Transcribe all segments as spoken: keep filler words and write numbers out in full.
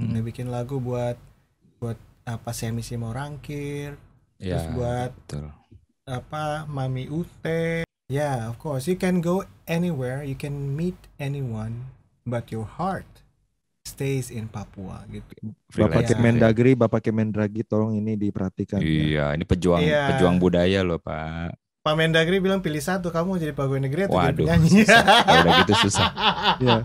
hmm. udah bikin lagu buat buat apa Sammy Simorangkir, yeah, terus buat betul. apa Mami Ute. Yeah, of course you can go anywhere, you can meet anyone, but your heart stays in Papua gitu. Bapak ya. Kemendagri, Bapak Kemendragi, tolong ini diperhatikan. Iya, ya. Ini pejuang iya. pejuang budaya loh Pak. Pak Mendagri bilang pilih satu, kamu mau jadi pegawai negeri atau jadi penyanyi. Waduh, udah gitu susah. Iya.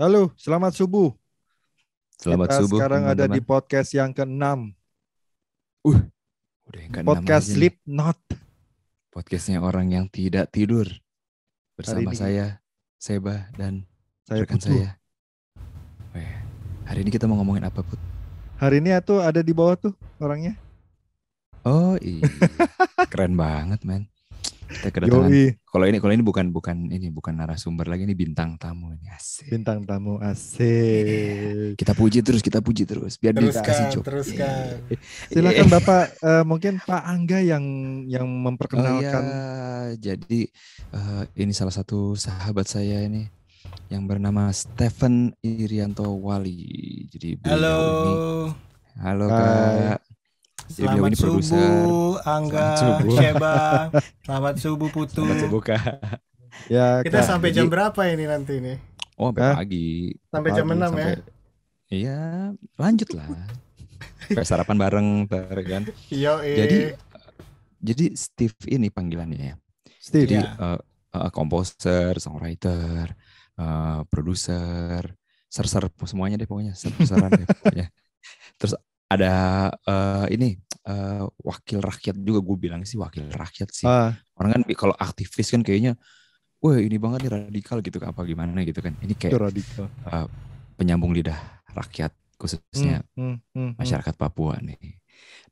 Halo, selamat subuh. Selamat Kita subuh. Sekarang teman-teman. Ada di podcast yang keenam. Uh. Podcast Sleep Not, podcastnya orang yang tidak tidur. Bersama saya Seba dan saya rekan Putu. saya. Weh, hari ini kita mau ngomongin apa Put? Hari ini tuh ada di bawah tuh orangnya. Oh iya, keren banget men. Kita kedatangan. Kalau ini kalau ini bukan bukan ini bukan narasumber lagi, ini bintang tamu ini asik. Bintang tamu asik. Kita puji terus, kita puji terus. Biar dikasih job. Teruskan. Yeah. Silakan Bapak, uh, mungkin Pak Angga yang yang memperkenalkan. Oh, ya. Jadi uh, ini salah satu sahabat saya ini yang bernama Steven Irianto Wali. Jadi halo. Ini, halo Kak. Selamat ini subuh Angga, selamat subuh. Sheba, selamat subuh Putu. Selamat subuh Kak. Ya, kita Kak. Sampai jam berapa ini nanti nih? Oh sampai Hah? pagi. Sampai pagi, jam enam sampai... ya? Iya, lanjut lah. Sarapan bareng ntar kan. Yo, eh. Jadi, jadi Steve ini panggilannya ya. Steve. Jadi komposer, ya. uh, uh, songwriter, uh, produser, ser-ser semuanya deh pokoknya, ser-seran deh pokoknya. Terus ada uh, ini uh, wakil rakyat juga, gue bilang sih wakil rakyat sih. Uh. Orang kan kalau aktivis kan kayaknya, wah ini banget nih radikal gitu apa gimana gitu kan. Ini kayak radikal. Uh, penyambung lidah rakyat khususnya mm, mm, mm, masyarakat Papua nih.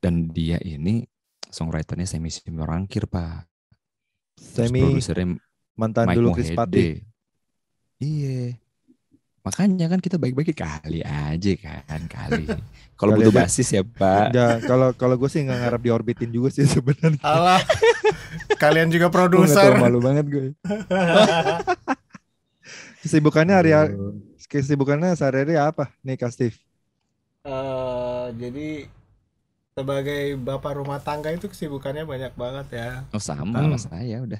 Dan dia ini songwriternya Sammy Simorangkir Pak. Sammy mantan Mike dulu Mohede. Krispati. Iya. Makanya kan kita baik-baik kali aja kan kali. Kalau butuh aja. Basis ya Pak. Ya kalau kalau gue sih nggak ngarep diorbitin juga sih sebenarnya. Alah, kalian juga produser. Malu banget gue. Kesibukannya hari kesibukannya sehari-hari apa nih Kak Steve? Uh, jadi sebagai bapak rumah tangga itu kesibukannya banyak banget ya. Oh sama hmm. mas saya udah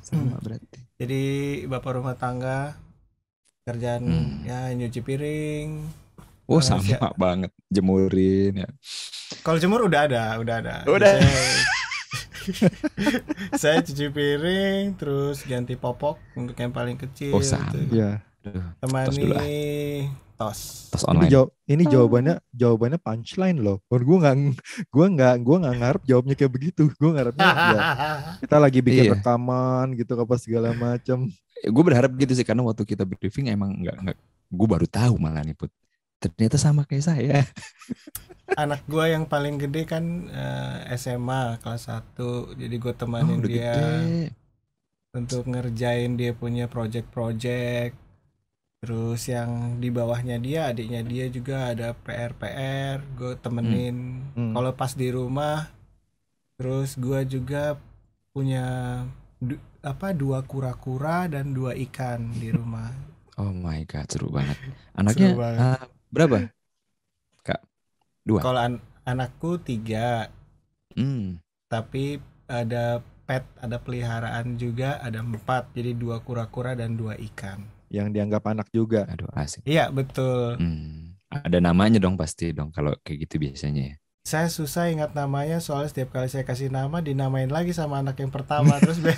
sama berarti. Jadi bapak rumah tangga. Kerjaan hmm. ya nyuci piring. Oh sama ya. Banget jemurin ya. Kalau jemur udah ada, udah ada. Udah. Saya, saya cuci piring, terus ganti popok untuk yang paling kecil. Oh sama. Ya. Temani tos. Tos online. Ini, jawab, ini jawabannya jawabannya punchline loh. Gue nggak gue nggak gue nggak ngarep jawabnya kayak begitu. Gue ngarepnya ya. Kita lagi bikin iya. rekaman gitu apa segala macam. Gue berharap gitu sih karena waktu kita briefing emang nggak nggak gue baru tahu malah nih Put ternyata sama kayak saya. Anak gue yang paling gede kan S M A kelas satu, jadi gue temanin oh, dia gede. Untuk ngerjain dia punya project-project, terus yang di bawahnya dia adiknya dia juga ada P R P R gue temenin hmm. hmm. kalau pas di rumah. Terus gue juga punya du- apa dua kura-kura dan dua ikan di rumah. Oh my god, seru banget. Anaknya seru banget. Uh, berapa? Kak, dua. Kalau an- anakku tiga. Hmm. Tapi ada pet, ada peliharaan juga, ada empat. Jadi dua kura-kura dan dua ikan. Yang dianggap anak juga. Aduh asik. Iya betul. Hmm. Ada namanya dong pasti dong kalau kayak gitu biasanya ya. Saya susah ingat namanya soalnya setiap kali saya kasih nama dinamain lagi sama anak yang pertama. Terus be-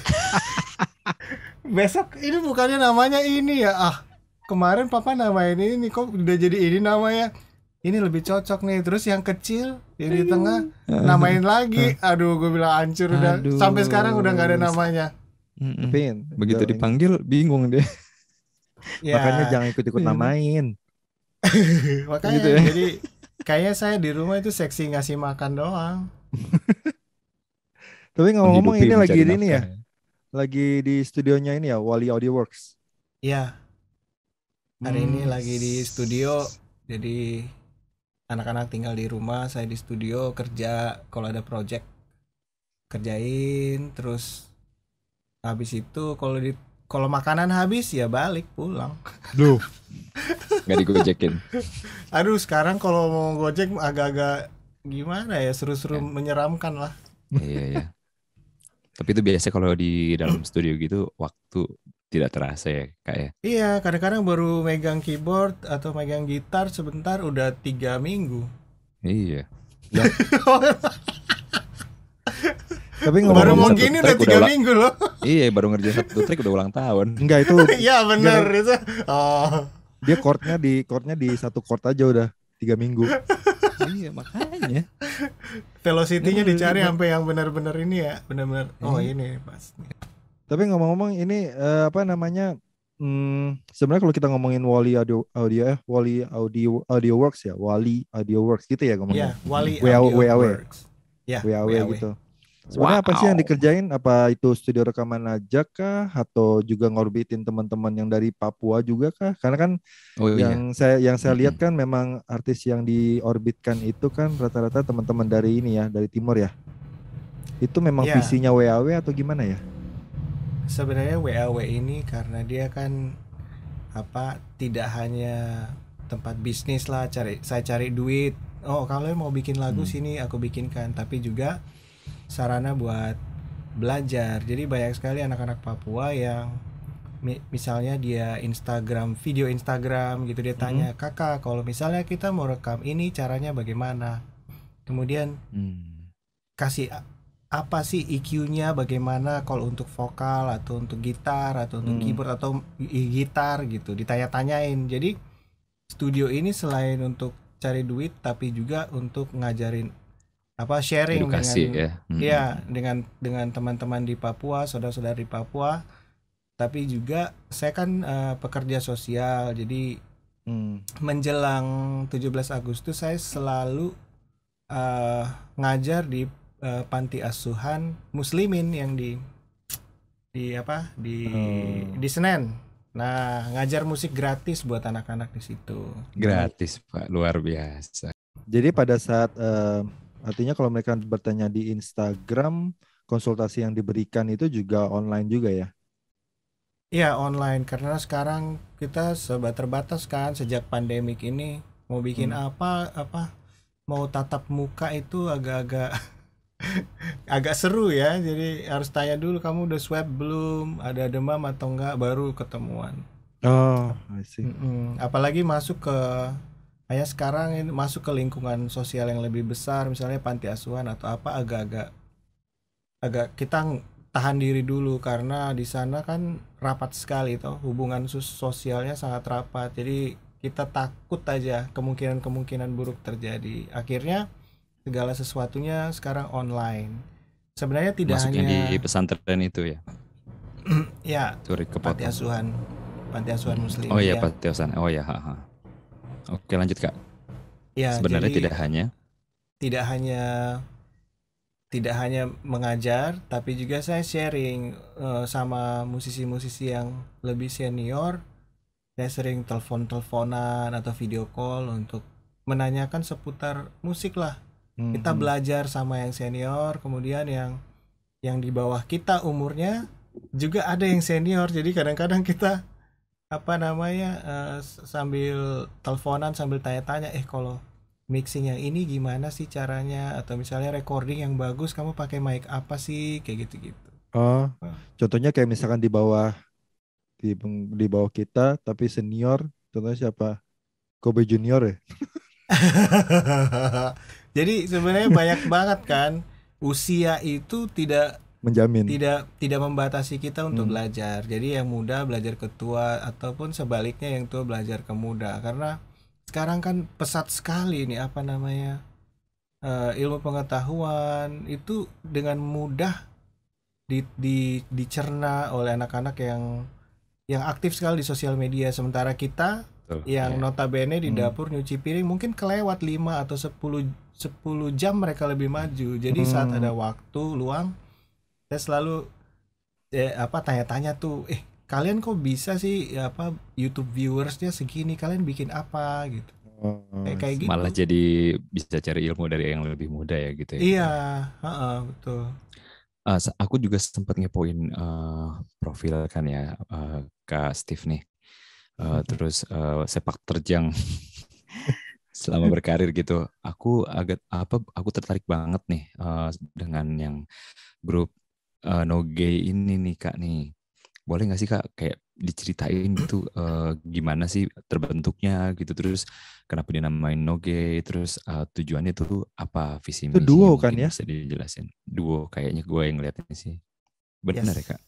besok ini bukannya namanya ini ya, ah kemarin papa namain ini kok udah jadi ini namanya ini lebih cocok nih. Terus yang kecil yang di tengah namain lagi, aduh gue bilang hancur udah sampai sekarang udah nggak ada namanya. Mm-mm. Begitu dipanggil bingung deh ya. Makanya jangan ikut-ikut namain. Makanya gitu ya. Jadi kayaknya saya di rumah itu seksi ngasih makan doang. Tapi ngomong-ngomong ini lagi di ini ya. Lagi di studionya ini ya, Wali Audio Works. Iya. Hari hmm. ini lagi di studio. Jadi anak-anak tinggal di rumah, saya di studio kerja kalau ada project. kerjain, terus habis itu kalau di kalau makanan habis ya balik pulang. Loh. Enggak digojekin. Aduh, sekarang kalau mau gojek agak-agak gimana ya, seru-seru ya. Menyeramkan lah. Iya, iya. Tapi itu biasa kalau di dalam studio gitu waktu tidak terasa ya, Kak ya. Iya, kadang-kadang baru megang keyboard atau megang gitar sebentar udah tiga minggu. Iya. Dan... Tapi baru mau gini udah tiga minggu loh. Iya, baru ngerjain satu trik udah ulang tahun. Enggak itu. Iya benar itu. Oh. Dia chordnya di chordnya di satu chord aja udah tiga minggu. Iya makanya. Velocity-nya dicari sampai yang benar-benar ini ya, benar-benar. Oh, ini pas. Tapi ngomong-ngomong ini uh, apa namanya? Hmm, sebenarnya kalau kita ngomongin Wali Audio Audio Wali Audio Audio Works ya, Wali Audio Works gitu ya ngomongnya. Iya, yeah, Wali Audio Works. Ya, W A W gitu. Sebenarnya wow. Apa sih yang dikerjain? Apa itu studio rekaman aja kah? Atau juga ngorbitin teman-teman yang dari Papua juga kah? Karena kan oh, iya. yang saya yang saya lihat kan memang artis yang diorbitkan itu kan rata-rata teman-teman dari ini ya, dari timur ya. Itu memang yeah. visinya W A W atau gimana ya? Sebenarnya W A W ini karena dia kan apa tidak hanya tempat bisnis lah, cari saya cari duit. Oh, kalau mau bikin lagu hmm. sini aku bikinkan, tapi juga sarana buat belajar. Jadi banyak sekali anak-anak Papua yang mi- misalnya dia Instagram, video Instagram gitu, dia tanya, mm-hmm. "Kakak, kalau misalnya kita mau rekam ini caranya bagaimana?" Kemudian mm. kasih a- apa sih E Q-nya bagaimana kalau untuk vokal atau untuk gitar atau untuk mm. keyboard atau gitar gitu, ditanya-tanyain. Jadi studio ini selain untuk cari duit tapi juga untuk ngajarin apa sharing edukasi, dengan ya. Hmm. ya dengan dengan teman-teman di Papua, saudara-saudara di Papua. Tapi juga saya kan uh, pekerja sosial, jadi hmm. menjelang tujuh belas Agustus saya selalu uh, ngajar di uh, panti asuhan muslimin yang di di apa di hmm. di Senen. Nah, ngajar musik gratis buat anak-anak di situ. Gratis, Pak. Luar biasa. Jadi pada saat uh, artinya kalau mereka bertanya di Instagram, konsultasi yang diberikan itu juga online juga ya? Iya online, karena sekarang kita serba terbatas kan sejak pandemik ini. Mau bikin hmm. apa apa, mau tatap muka itu agak-agak agak seru ya. Jadi harus tanya dulu, kamu udah swab belum, ada demam atau enggak, baru ketemuan. Oh, I see. Mm-mm. Apalagi masuk ke kayak sekarang ini masuk ke lingkungan sosial yang lebih besar, misalnya panti asuhan atau apa, agak-agak agak kita tahan diri dulu karena di sana kan rapat sekali toh, hubungan sosialnya sangat rapat. Jadi kita takut aja kemungkinan-kemungkinan buruk terjadi. Akhirnya segala sesuatunya sekarang online. Sebenarnya tidak masuknya hanya di pesantren itu ya. Ya, panti asuhan. Panti asuhan muslim. Oh iya, ya. Panti asuhan. Oh iya, ha ha. Oke lanjut Kak. Ya, sebenarnya jadi, tidak hanya tidak hanya tidak hanya mengajar, tapi juga saya sharing uh, sama musisi-musisi yang lebih senior. Saya sering telepon-teleponan atau video call untuk menanyakan seputar musik lah. Mm-hmm. Kita belajar sama yang senior, kemudian yang yang di bawah kita umurnya juga ada yang senior. Jadi kadang-kadang kita apa namanya uh, sambil teleponan sambil tanya-tanya, eh kalau mixing yang ini gimana sih caranya, atau misalnya recording yang bagus kamu pakai mic apa sih, kayak gitu-gitu. Oh, contohnya kayak misalkan di bawah di, di bawah kita tapi senior, contohnya siapa? Kobe Junior ya. Jadi sebenarnya banyak banget kan, usia itu tidak menjamin, tidak tidak membatasi kita untuk hmm. belajar. Jadi yang muda belajar ke tua ataupun sebaliknya yang tua belajar ke muda, karena sekarang kan pesat sekali nih apa namanya uh, ilmu pengetahuan itu dengan mudah di, di, dicerna oleh anak-anak yang yang aktif sekali di sosial media, sementara kita oh, yang yeah. notabene di hmm. dapur nyuci piring mungkin kelewat lima atau sepuluh jam mereka lebih maju. Jadi hmm. saat ada waktu luang saya selalu eh, apa tanya-tanya tuh, eh kalian kok bisa sih ya, apa YouTube viewersnya segini, kalian bikin apa gitu. Oh, eh, kayak gitu. Malah jadi bisa cari ilmu dari yang lebih muda ya gitu ya. Iya, heeh, betul. uh, aku juga sempat ngepoin uh, profil kan ya uh, Kak Steve nih. Uh, terus uh, sepak terjang selama berkarir gitu. Aku agak apa? Aku tertarik banget nih uh, dengan yang grup uh, Noge ini nih Kak nih. Boleh nggak sih Kak kayak diceritain gitu uh, gimana sih terbentuknya gitu, terus kenapa dinamain Noge, terus uh, tujuannya tuh apa, visi misi? Itu duo kan ya? Bisa dijelasin. Duo kayaknya gue yang ngeliatnya sih. Benar yes. ya Kak?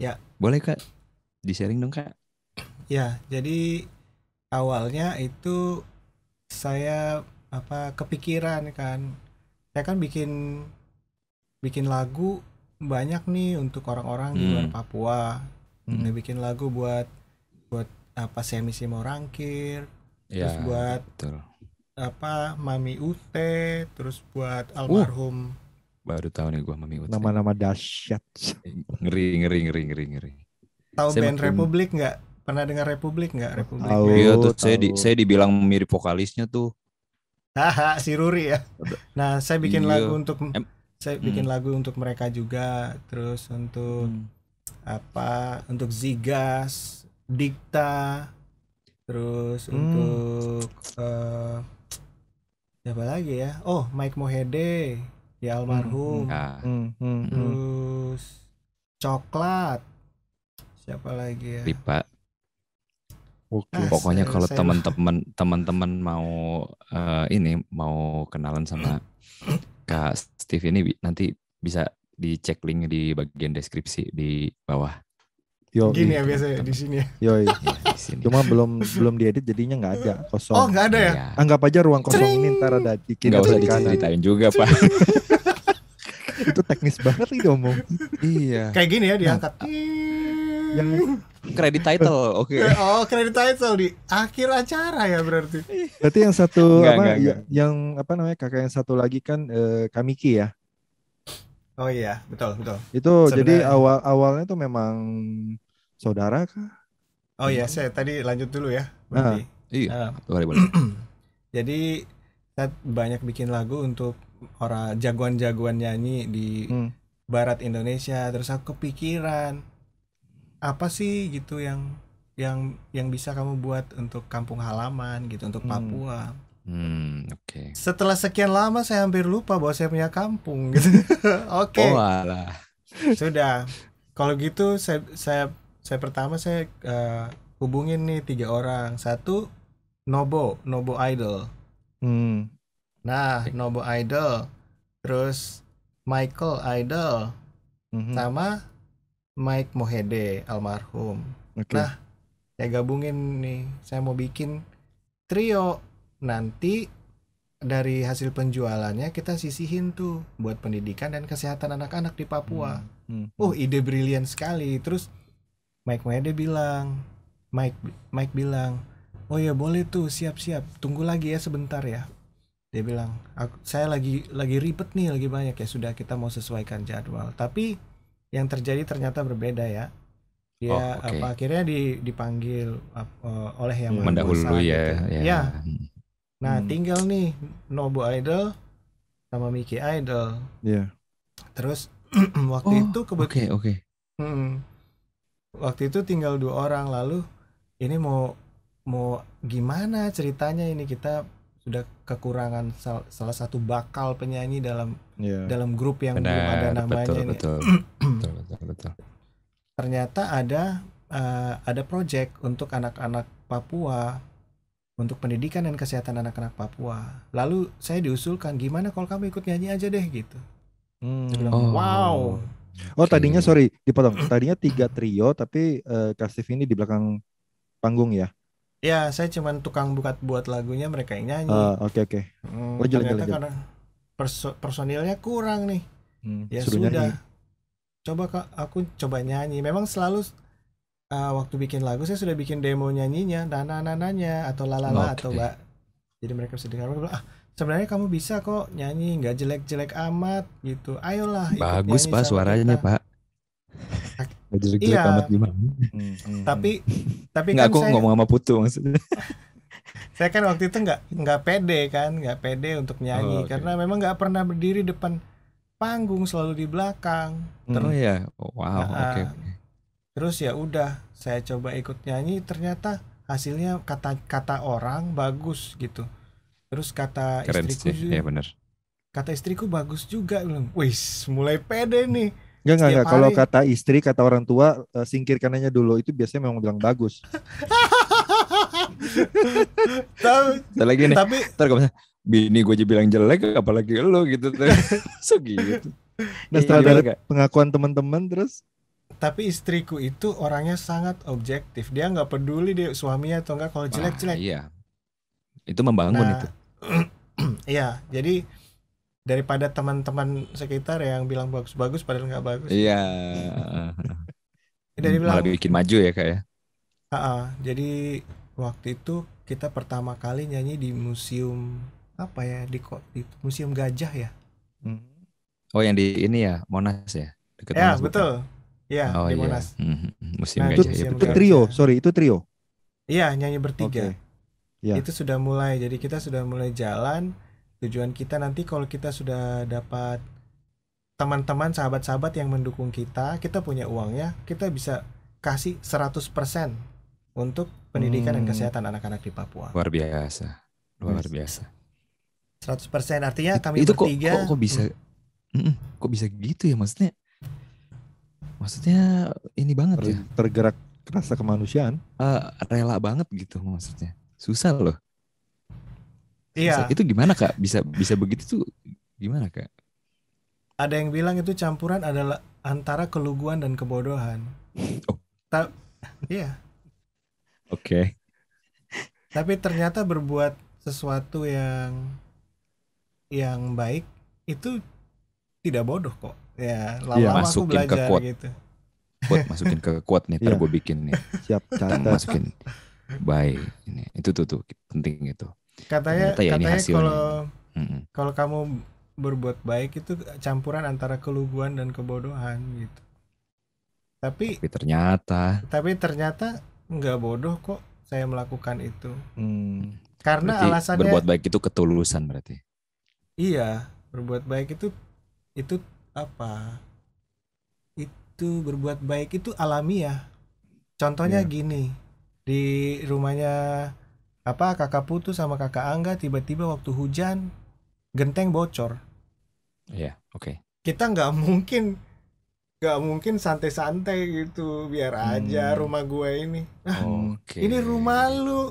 Ya. Boleh Kak di-sharing dong Kak? Ya, jadi awalnya itu saya apa kepikiran kan. Saya kan bikin bikin lagu banyak nih untuk orang-orang hmm. di luar Papua. hmm. Saya bikin lagu buat buat apa Sammy Simorangkir, ya, terus buat betul. apa Mami Ute, terus buat almarhum. Uh, baru tahu nih gua Mami Ute. Nama-nama dahsyat. Ngeri ngeri ngeri ngeri ngeri. Tahu band makin... Republik nggak? Pernah dengar Republik nggak? Republik. Oh, iya tuh saya di, saya dibilang mirip vokalisnya tuh. Haha, si Ruri ya. Nah, saya bikin iya. lagu untuk em... saya bikin hmm. lagu untuk mereka juga, terus untuk hmm. apa untuk Zigas, Dikta, terus hmm. untuk uh, siapa lagi ya, oh Mike Mohede ya almarhum, hmm. Hmm. terus Coklat, siapa lagi ya, Lipa. Okay. Nah, pokoknya saya, kalau saya... teman-teman teman-teman mau uh, ini mau kenalan sama Kak Steve ini nanti bisa dicek link di bagian deskripsi di bawah. Yo, gini ya biasanya di sini. Yo, yo. Cuma belum belum diedit jadinya nggak ada, kosong. Oh nggak ada ya? Anggap aja ruang kosong Tring. Ini ntar ada dikit. Nggak usah diceritain juga Pak. Itu teknis banget ini omong. Iya. Kayak gini ya diangkat. Yang credit title, oke. Okay. Oh, credit title di akhir acara ya berarti. Berarti yang satu enggak, apa enggak, enggak. yang apa namanya kakak yang satu lagi kan eh, Kamiki ya. Oh iya, betul, betul. Itu sebenarnya. Jadi awal-awalnya tuh memang saudara kah? Oh iya, saya tadi lanjut dulu ya. Berarti. Nah, iya. Uh, boleh, boleh. Jadi saya banyak bikin lagu untuk orang jagoan-jagoan nyanyi di hmm. barat Indonesia, terus aku kepikiran apa sih gitu yang yang yang bisa kamu buat untuk kampung halaman gitu, untuk Papua. Hmm, oke. Okay. Setelah sekian lama saya hampir lupa bahwa saya punya kampung gitu. Oke. Okay. Oh, alah. Sudah. Kalau gitu saya saya saya pertama saya uh, hubungin nih tiga orang. Satu Nobo, Nobo Idol. Hmm. Nah, Nobo Idol. Terus Michael Idol. Mm-hmm. Sama Mike Mohede almarhum. Okay. Nah, saya gabungin nih. Saya mau bikin trio. Nanti dari hasil penjualannya kita sisihin tuh buat pendidikan dan kesehatan anak-anak di Papua. Hmm. Hmm. Oh, ide brilian sekali. Terus Mike Mohede bilang, Mike Mike bilang, "Oh ya boleh tuh, siap-siap. Tunggu lagi ya sebentar ya." Dia bilang, aku, "Saya lagi lagi ribet nih, lagi banyak ya. Sudah kita mau sesuaikan jadwal." Tapi yang terjadi ternyata berbeda ya. Dia oh, okay. apa, akhirnya dipanggil uh, oleh yang hmm, mendahului ya, gitu. ya. Ya. Nah, hmm. tinggal nih Nobo Idol sama Miki Idol. Ya. Yeah. Terus waktu oh, itu kebetulan. Oke okay, oke. Okay. Hmm, waktu itu tinggal dua orang, lalu ini mau mau gimana ceritanya ini, kita sudah kekurangan sal- salah satu bakal penyanyi dalam yeah. dalam grup yang Bener, belum ada namanya betul, ini. Betul, betul, betul, betul. Ternyata ada uh, ada project untuk anak-anak Papua, untuk pendidikan dan kesehatan anak-anak Papua. Lalu saya diusulkan, gimana kalau kamu ikut nyanyi aja deh gitu. Hmm. Bilang, oh. Wow. Oh tadinya okay. sorry dipotong. Tadinya tiga trio tapi uh, Kak Steve ini di belakang panggung ya. Ya, saya cuman tukang buat buat lagunya, mereka yang nyanyi. Oke oke. Ternyata karena perso- personilnya kurang nih. Hmm, ya sudah. Nyanyi. Coba kak, aku coba nyanyi. Memang selalu uh, waktu bikin lagu saya sudah bikin demo nyanyinya, nana-nananya atau lalala okay. atau mbak. Jadi mereka bisa dengar. Ah, sebenarnya kamu bisa kok nyanyi, nggak jelek-jelek amat gitu. Ayolah. Bagus pak suaranya kita. Pak. Iya. Amat gimana? Hmm. Tapi tapi nggak, kan aku saya, ngomong sama Putu maksudnya. Saya kan waktu itu nggak nggak pede kan, nggak pede untuk nyanyi oh, okay. karena memang nggak pernah berdiri depan panggung, selalu di belakang. Terus hmm, ya, wow, nah, oke. Okay, okay. Terus ya udah, saya coba ikut nyanyi, ternyata hasilnya kata kata orang bagus gitu. Terus kata keren istriku sih, juga, ya bener. Kata istriku bagus juga, belum. Wis, mulai pede nih. Enggak, enggak, enggak. Kalau kata istri, kata orang tua, singkir kanannya dulu, itu biasanya memang bilang bagus. Tapi lagi nih, tapi ntar kalau misalnya bini gue aja bilang jelek, apalagi lo gitu. So gitu. Nah setelah dari pengakuan teman-teman terus. Tapi istriku itu orangnya sangat objektif. Dia nggak peduli dia suaminya atau enggak, kalau jelek-jelek. Iya. Itu membangun nah, itu. Iya. Jadi daripada teman-teman sekitar yang bilang bagus-bagus padahal nggak bagus. Iya. Jadi malah bilang, bikin maju ya kayak. Uh-uh, jadi waktu itu kita pertama kali nyanyi di museum apa ya di, di museum gajah ya. Oh yang di ini ya Monas ya. Deket ya Monas, betul. Ya oh, di Monas. Iya. Mm-hmm. Museum nah, gajah. Itu, ya, itu trio, sorry itu trio. Iya nyanyi bertiga. Okay. Ya. Itu sudah mulai. Jadi kita sudah mulai jalan. Tujuan kita nanti kalau kita sudah dapat teman-teman sahabat-sahabat yang mendukung kita, kita punya uangnya, kita bisa kasih seratus persen untuk pendidikan hmm. dan kesehatan anak-anak di Papua. Luar biasa, luar biasa. seratus persen artinya kami itu bertiga. Itu kok, kok, kok bisa, hmm. kok bisa gitu ya maksudnya? Maksudnya ini banget Ter, ya. Tergerak rasa kemanusiaan. Uh, rela banget gitu maksudnya. Susah loh. Iya. Susah. Itu gimana kak? Bisa bisa begitu tuh gimana kak? Ada yang bilang itu campuran adalah antara keluguan dan kebodohan. Oh. Ta- iya. Oke. Okay. Tapi ternyata berbuat sesuatu yang yang baik itu tidak bodoh kok. Ya, lama-lama yeah, aku belajar ke gitu. Quote, masukin ke quote nih, ntar yeah. gue bikin nih. Siap, catat. Masukin. Baik. Ini itu tuh tuh penting itu. Katanya ya katanya kalau kalau kamu berbuat baik itu campuran antara keluguan dan kebodohan gitu. Tapi Tapi ternyata Tapi ternyata nggak bodoh kok saya melakukan itu hmm. karena berarti alasannya berbuat baik itu ketulusan berarti iya berbuat baik itu itu apa itu berbuat baik itu alamiah contohnya yeah. gini di rumahnya apa kakak Putu sama kakak Angga tiba-tiba waktu hujan genteng bocor iya yeah, oke okay. kita nggak mungkin Gak mungkin santai-santai gitu biar aja hmm. rumah gue ini okay. ini rumah lu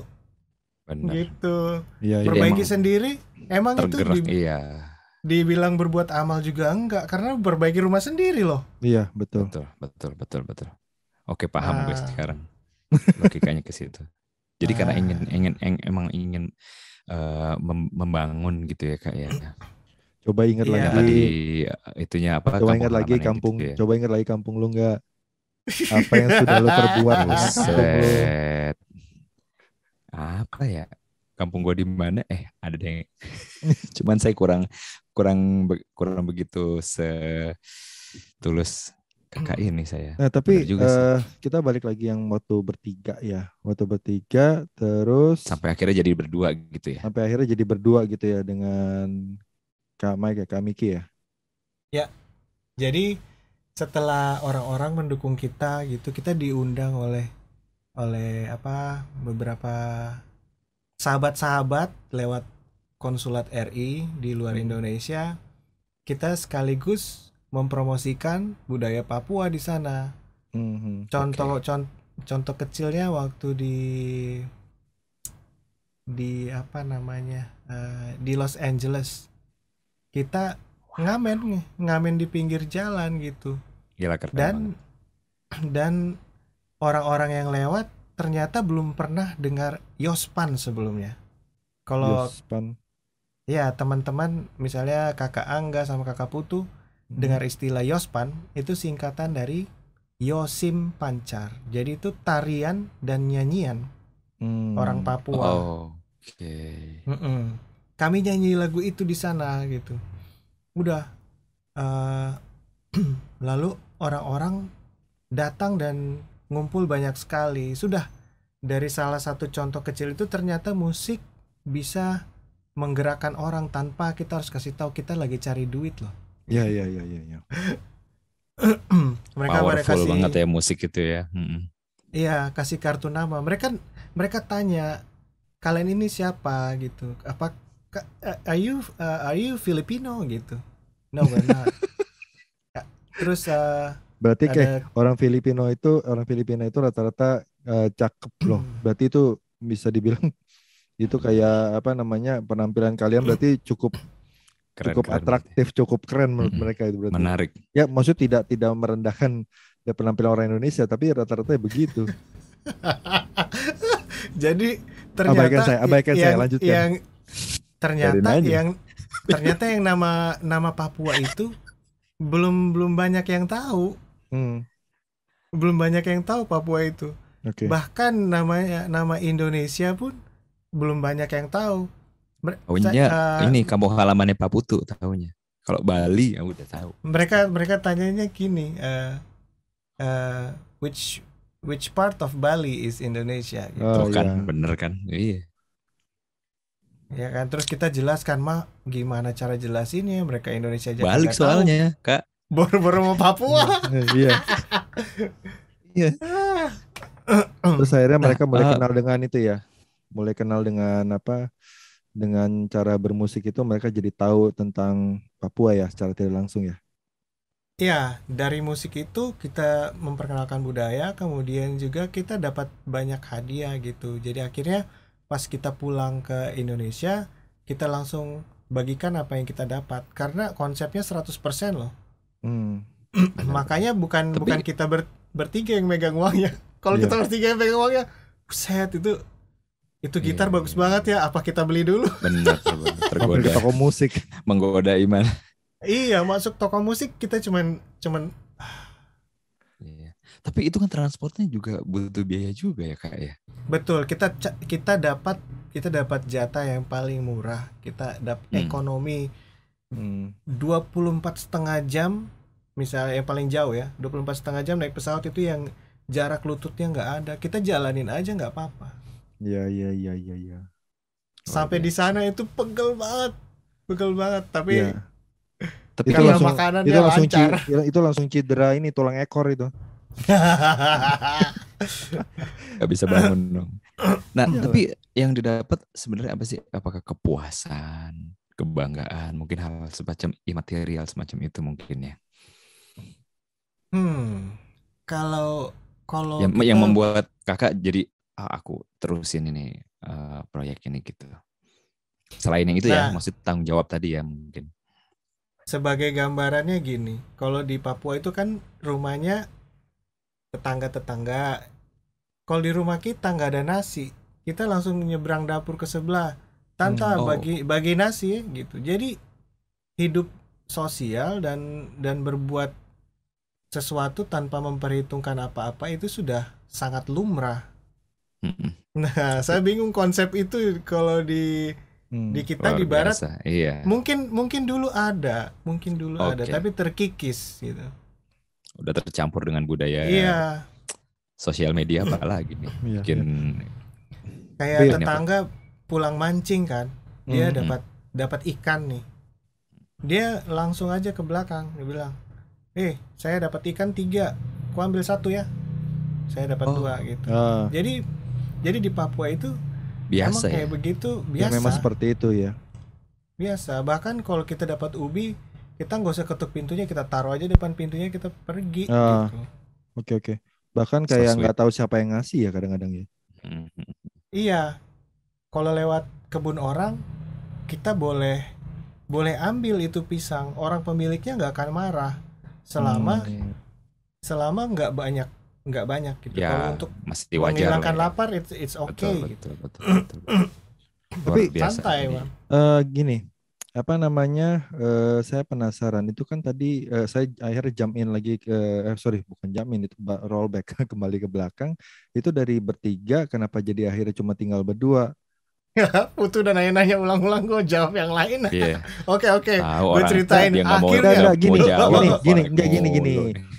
bener. Gitu ya, perbaiki emang sendiri emang tergerak, itu di, iya. dibilang berbuat amal juga enggak karena perbaiki rumah sendiri loh iya betul betul betul betul, betul. Oke paham nah. gue sekarang logikanya ke situ jadi nah. karena ingin ingin eng, emang ingin uh, membangun gitu ya kak ya Coba ingat iya. lagi tadi itunya apa? Coba ingat lagi kampung. Gitu ya. Coba ingat lagi kampung lu enggak apa yang sudah lu perbuat. Buset. Apa ya? Kampung gua di mana? Eh, ada deh. Cuman saya kurang kurang kurang begitu setulus kakak ini saya. Nah, tapi uh, kita balik lagi yang waktu bertiga ya. Waktu bertiga terus sampai akhirnya jadi berdua gitu ya. Sampai akhirnya jadi berdua gitu ya dengan Kak Mike ya, Kak Miki ya? Ya, jadi setelah orang-orang mendukung kita gitu, kita diundang oleh oleh apa beberapa sahabat-sahabat lewat konsulat R I di luar Indonesia. Kita sekaligus mempromosikan budaya Papua di sana. Mm-hmm. Contoh, okay. contoh contoh kecilnya waktu di di apa namanya uh, di Los Angeles. Kita ngamen nih, ngamen di pinggir jalan gitu. Gila, keren dan banget. Dan orang-orang yang lewat ternyata belum pernah dengar Yospan sebelumnya. Kalau Yospan. Ya, teman-teman misalnya Kakak Angga sama Kakak Putu hmm. dengar istilah Yospan itu singkatan dari Yosim Pancar. Jadi itu tarian dan nyanyian hmm. orang Papua. Oh, oke. Okay. Heeh. Kami nyanyi lagu itu di sana gitu. Udah uh, lalu orang-orang datang dan ngumpul banyak sekali. Sudah dari salah satu contoh kecil itu ternyata musik bisa menggerakkan orang tanpa kita harus kasih tahu kita lagi cari duit loh. Iya iya iya iya. Ya. mereka powerful mereka kasih, banget ya musik itu ya. Iya, mm-hmm. kasih kartu nama. Mereka mereka tanya kalian ini siapa gitu. Apa are you uh, are you Filipino gitu? No, we're not. Terus uh, berarti ada... kayak orang Filipino itu orang Filipina itu rata-rata uh, cakep loh. Berarti itu bisa dibilang itu kayak apa namanya penampilan kalian berarti cukup Keren, cukup keren, atraktif, berarti. Cukup keren menurut mm-hmm. mereka itu berarti. Menarik. Ya, maksud tidak tidak merendahkan ya, penampilan orang Indonesia, tapi rata-rata begitu. Jadi ternyata abaikan saya, abaikan yang, saya lanjutkan. Yang ternyata yang ternyata yang nama nama Papua itu belum belum banyak yang tahu. Hmm. Belum banyak yang tahu Papua itu. Okay. Bahkan namanya nama Indonesia pun belum banyak yang tahu. Taunya uh, ini kampung halamannya Pak Putu tahunya. Kalau Bali ya udah tahu. Mereka mereka tanyanya gini, uh, uh, which which part of Bali is Indonesia? Gitu. Oh, kan iya. Bener kan? Iya. Ya kan, terus kita jelaskan mah gimana cara jelasinnya mereka Indonesia aja. Balik soalnya, tahu. Kak. Baru-baru mau Papua. Iya. Iya. Terus akhirnya mereka nah, mulai uh, kenal dengan itu ya. Mulai kenal dengan apa? Dengan cara bermusik itu mereka jadi tahu tentang Papua ya secara tidak langsung ya. Iya, dari musik itu kita memperkenalkan budaya, kemudian juga kita dapat banyak hadiah gitu. Jadi akhirnya pas kita pulang ke Indonesia, kita langsung bagikan apa yang kita dapat karena konsepnya seratus persen loh. Hmm. Makanya bukan Tapi... bukan kita ber, bertiga yang megang uangnya. Kalau yeah. kita bertiga yang megang uangnya, set itu Itu gitar iya, bagus iya. banget ya, apa kita beli dulu? Benar, tergoda. Ke toko musik, menggoda iman. Iya, masuk toko musik kita cuman cuman iya. Tapi itu kan transportnya juga butuh biaya juga ya, Kak ya. Betul, kita kita dapat kita dapat jatah yang paling murah. Kita dapat hmm. ekonomi hmm. dua puluh empat setengah jam misalnya yang paling jauh ya. dua puluh empat setengah jam naik pesawat itu yang jarak lututnya enggak ada. Kita jalanin aja enggak apa-apa. Ya ya ya ya ya. Sampai di sana itu pegel banget. Pegel banget tapi ya. Tapi itu langsung, makanannya itu langsung lancar. Ci, itu langsung cedera ini tulang ekor itu. Gak bisa bangun dong. Nah, ya, tapi lah. Yang didapat sebenarnya apa sih? Apakah kepuasan, kebanggaan, mungkin hal semacam imaterial semacam itu mungkin ya. Hmm. Kalau kalau yang, kita... yang membuat Kakak jadi ah, aku terusin ini uh, proyek ini gitu. Selain yang itu nah, ya, maksud tanggung jawab tadi ya mungkin. Sebagai gambarannya gini, kalau di Papua itu kan rumahnya tetangga-tetangga. Kalau di rumah kita nggak ada nasi, kita langsung nyebrang dapur ke sebelah. Tanta hmm, oh. bagi bagi nasi gitu. Jadi hidup sosial dan dan berbuat sesuatu tanpa memperhitungkan apa-apa itu sudah sangat lumrah. Nah, saya bingung konsep itu kalau di hmm, di kita di Barat. Biasa, iya. Mungkin mungkin dulu ada, mungkin dulu okay. ada, tapi terkikis gitu. Udah tercampur dengan budaya. Iya. Sosial media apalagi nih. Bikin kayak Biar tetangga apa? Pulang mancing kan. Dia hmm. dapat dapat ikan nih. Dia langsung aja ke belakang, dia bilang, "Eh, saya dapat ikan tiga. Ku ambil satu ya." Saya dapat oh. dua gitu. Uh. Jadi jadi di Papua itu biasa kayak ya? Begitu biasa. Ya, memang seperti itu ya. Biasa. Bahkan kalau kita dapat ubi, kita nggak usah ketuk pintunya, kita taruh aja depan pintunya, kita pergi. Oke uh. gitu. oke. Okay, okay. Bahkan kayak nggak so tahu siapa yang ngasih ya kadang-kadang ya. Iya. Kalau lewat kebun orang, kita boleh boleh ambil itu pisang. Orang pemiliknya nggak akan marah selama hmm. selama nggak banyak. Nggak banyak gitu ya, kalau untuk masih wajar menghilangkan ya. Lapar it's, it's okay betul, gitu. Betul, betul, betul, betul. Tapi santai bang uh, gini apa namanya uh, saya penasaran itu kan tadi uh, saya akhirnya jump in lagi ke eh, sorry bukan jump in itu roll back kembali ke belakang itu dari bertiga kenapa jadi akhirnya cuma tinggal berdua Putu udah nanya-nanya ulang-ulang gue jawab yang lain. Oke oke, gue ceritain akhirnya. Gini gini gini gini gini.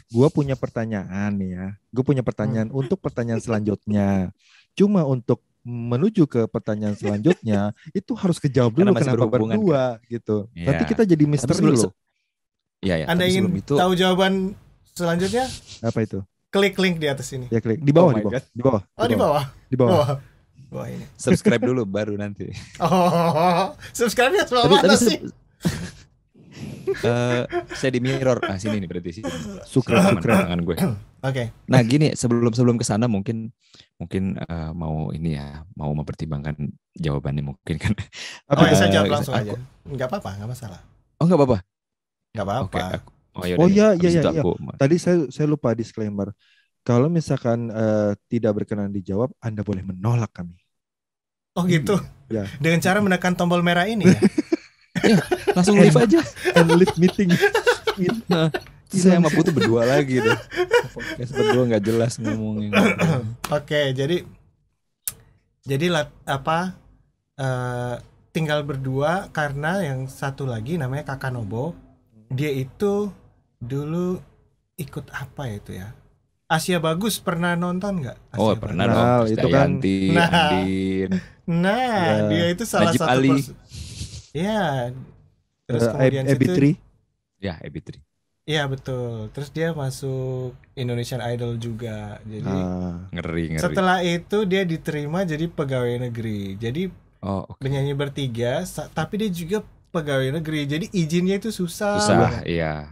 Gue punya pertanyaan ya. Gue punya pertanyaan untuk pertanyaan selanjutnya. Cuma untuk menuju ke pertanyaan selanjutnya itu harus kejawab dulu kenapa berdua gitu. Nanti kita jadi misteri loh. Ya, ya. Anda ingin itu... tahu jawaban selanjutnya? Apa itu? Klik link di atas ini. Ya, klik. Di bawah, oh di bawah. Di bawah. Oh, di bawah. Di bawah. bawah. bawah ini. Subscribe dulu baru nanti. Oh, subscribe-nya sama mana sih? Uh, saya di mirror. Ah, sini nih berarti sih. Sukra tangan gue. Oke. Okay. Nah, gini, sebelum-sebelum ke sana mungkin mungkin uh, mau ini ya, mau mempertimbangkan jawabannya mungkin kan. Apa oh, uh, saya jawab langsung aku, aja. Enggak apa-apa, enggak masalah. Oh, enggak apa-apa. Enggak apa-apa. Okay, oh, oh ya ya ya. Aku... Tadi saya saya lupa disclaimer. Kalau misalkan uh, tidak berkenan dijawab, Anda boleh menolak kami. Oh, gitu. Ya. Dengan cara menekan tombol merah ini ya. Ya, langsung leave aja and leave meeting. Nah, saya sama Putu berdua lagi deh. Podcast berdua nggak jelas ngomongin. Oke, jadi jadi apa uh, tinggal berdua karena yang satu lagi namanya Kakak Nobo. Dia itu dulu ikut apa ya itu ya? Asia Bagus pernah nonton nggak? Oh pernah dong. Itu kan. Yanti, nah, Andin, nah ya. Dia itu salah Najib satu Ali. Ya, terus uh, kemudian E B tiga. Ya, E B tiga. Iya, betul. Terus dia masuk Indonesian Idol juga. Jadi ah, ngeri, ngeri. Setelah itu dia diterima jadi pegawai negeri. Jadi oh, okay. Penyanyi bertiga, tapi dia juga pegawai negeri. Jadi izinnya itu susah. Susah, iya.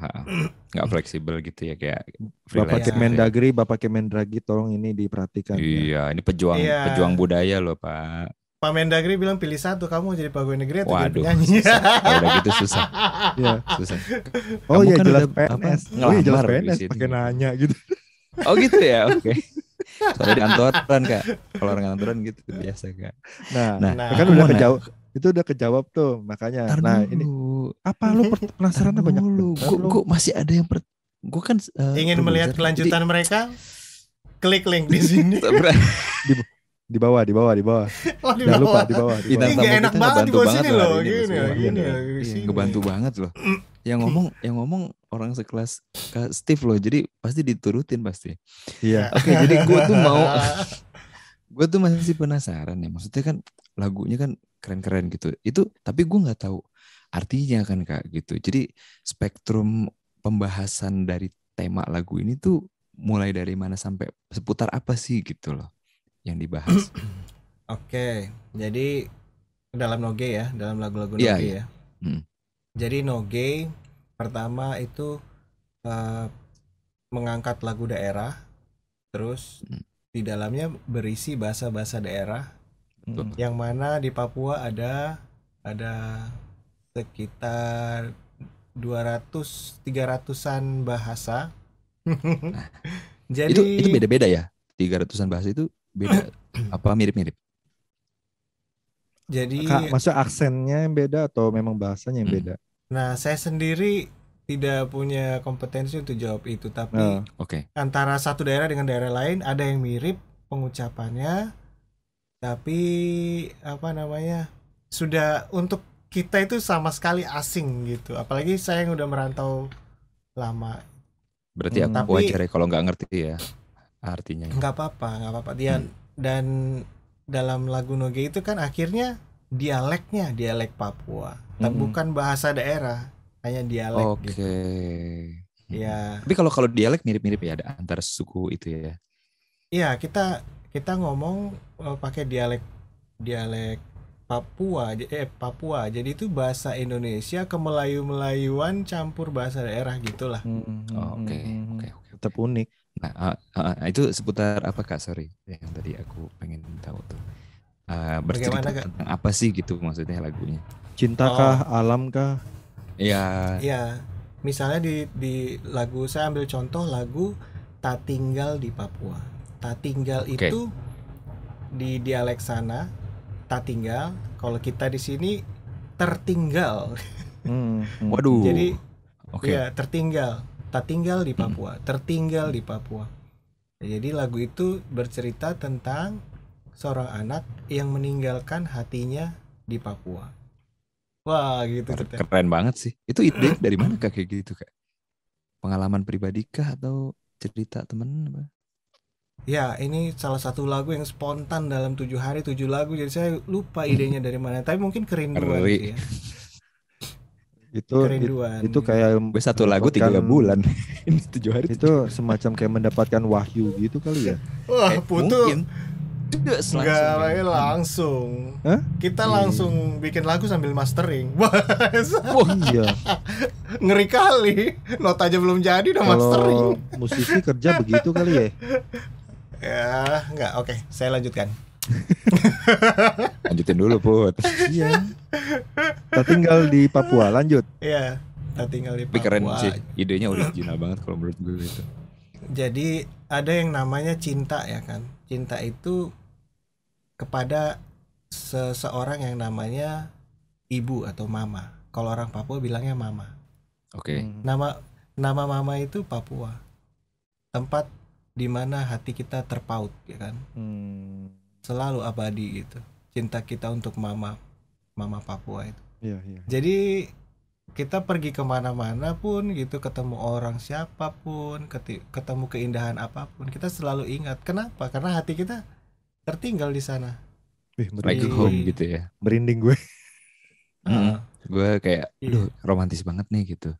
Nggak fleksibel gitu ya kayak Bapak Kemendagri, ya. Bapak Kemendagri tolong ini diperhatikan. Iya, ya. Ini pejuang iya. pejuang budaya loh, Pak. Pak Mendagri bilang pilih satu, kamu jadi pegawai negeri atau jadi penyanyi. Waduh, udah gitu susah. Ya, susah. Oh iya kan jelas P N S. Iya jelas P N S pakai nanya gitu. Oh gitu ya, oke. Okay. Soalnya di kantoran Kak. Kalau orang kantoran gitu biasa Kak. Nah, nah, nah kan udah kejawab. Itu udah kejawab tuh, makanya. Ntar nah, dulu. Ini apa lu penasaran banyak lu? Gua masih ada yang per... gua kan uh, ingin melihat kelanjutan jadi... mereka. Klik link di sini. Di bawah, di bawah, di bawah. Oh, di Jangan bawah. lupa di bawah. Di bawah. Ini gak enak banget di bawah sini loh. Gini, gini, gini. Ngebantu banget loh. Yang ngomong, yang ngomong orang sekelas Kak Steve loh. Jadi pasti diturutin pasti. Iya. Oke, okay, jadi gue tuh mau, gue tuh masih penasaran ya. Maksudnya kan lagunya kan keren-keren gitu. Itu tapi gue nggak tahu artinya kan Kak gitu. Jadi spektrum pembahasan dari tema lagu ini tuh mulai dari mana sampai seputar apa sih gitu loh. Yang dibahas. Oke, okay, jadi dalam Noge ya, dalam lagu-lagu yeah, Noge yeah. ya. Mm. Jadi Noge pertama itu uh, mengangkat lagu daerah, terus mm. di dalamnya berisi bahasa-bahasa daerah. Betul. Yang mana di Papua ada ada sekitar dua ratus tiga ratusan bahasa. Nah, jadi itu itu beda-beda ya. tiga ratusan bahasa itu beda apa mirip-mirip? Jadi Kak, maksudnya aksennya yang beda atau memang bahasanya yang beda? Nah, saya sendiri tidak punya kompetensi untuk jawab itu, tapi oh, okay. antara satu daerah dengan daerah lain ada yang mirip pengucapannya, tapi apa namanya sudah untuk kita itu sama sekali asing gitu. Apalagi saya yang udah merantau lama. Berarti hmm, aku wajar ya kalau nggak ngerti ya. Artinya nggak apa-apa, nggak apa-apa. Dia hmm. dan dalam lagu Noge itu kan akhirnya dialeknya dialek Papua, hmm. bukan bahasa daerah, hanya dialek. Oke. Okay. Gitu. Ya. Tapi kalau kalau dialek mirip-mirip ya ada antar suku itu ya. Iya kita kita ngomong pakai dialek dialek Papua, eh Papua. Jadi itu bahasa Indonesia kemelayu-melayuan campur bahasa daerah gitulah. Oke oke oke. Tetap unik. Nah, uh, uh, itu seputar apa Kak? Sorry, yang tadi aku pengen tahu tuh. Uh, bercerita Bagaimana, tentang apa sih gitu maksudnya lagunya? Cintakah, oh. alamkah? Ya. Ya, misalnya di di lagu saya ambil contoh lagu Tak Tinggal di Papua. Tak Tinggal okay. itu di dialek sana tak tinggal. Kalau kita di sini tertinggal. Hmm. Waduh. Jadi, okay. ya tertinggal. Tak tinggal di Papua, tertinggal di Papua. Jadi lagu itu bercerita tentang seorang anak yang meninggalkan hatinya di Papua. Wah gitu. Keren banget sih. Itu ide dari mana Kak kayak gitu Kak? Pengalaman pribadi kah atau cerita temen apa? Ya ini salah satu lagu yang spontan dalam tujuh hari tujuh lagu. Jadi saya lupa idenya dari mana. Tapi mungkin kerinduan. Keri. Gitu ya. Itu kerinduan. It, itu kayak satu lagu tiga bulan. Ini tujuh hari. Itu semacam kayak mendapatkan wahyu gitu kali ya. Wah, putu. Enggak langsung. langsung. Hah? Kita langsung bikin lagu sambil mastering. Wah, iya. Ngeri kali. Not aja belum jadi udah mastering. Kalau musisi kerja begitu kali ya. Ya, enggak. Oke, saya lanjutkan. Lanjutin dulu Put. Iya. Kita tinggal di Papua, lanjut. Iya, kita tinggal di Papua. Tapi keren sih, idenya original banget kalau menurut gue itu. Jadi ada yang namanya cinta ya kan. Cinta itu kepada seseorang yang namanya ibu atau mama. Kalau orang Papua bilangnya mama. Oke. Okay. Nama nama mama itu Papua. Tempat di mana hati kita terpaut ya kan. Hmm. Selalu abadi gitu cinta kita untuk mama mama Papua itu. Iya, iya. Jadi kita pergi kemana-mana pun gitu, ketemu orang siapapun, ketemu keindahan apapun, kita selalu ingat. Kenapa? Karena hati kita tertinggal di sana. Wih, like di... home gitu ya. Merinding gue. Uh, gue kayak, aduh, iya. Romantis banget nih gitu.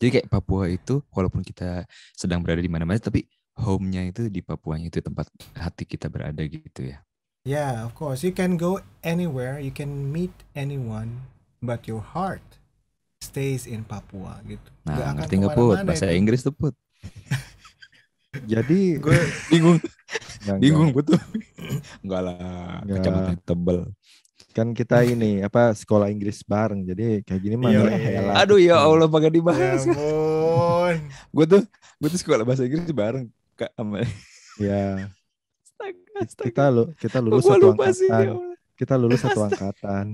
Jadi kayak Papua itu walaupun kita sedang berada di mana-mana, tapi home-nya itu di Papuanya itu tempat hati kita berada gitu ya. Yeah, of course. You can go anywhere, you can meet anyone, but your heart stays in Papua gitu. Nah, gak ngerti nggak Put? Bahasa itu. Inggris tuh Put. Jadi gue bingung, enggak, bingung betul. Enggak lah, kacamata tebel. Kan kita ini apa sekolah Inggris bareng, jadi kayak gini mah. Aduh ya Allah, pakai dibahas. Ya ampun. gue tuh, gue tuh sekolah bahasa Inggris bareng, Kak. Ya. Astaga. Kita lu, kita lulus oh, satu angkatan. Kita lulus satu angkatan.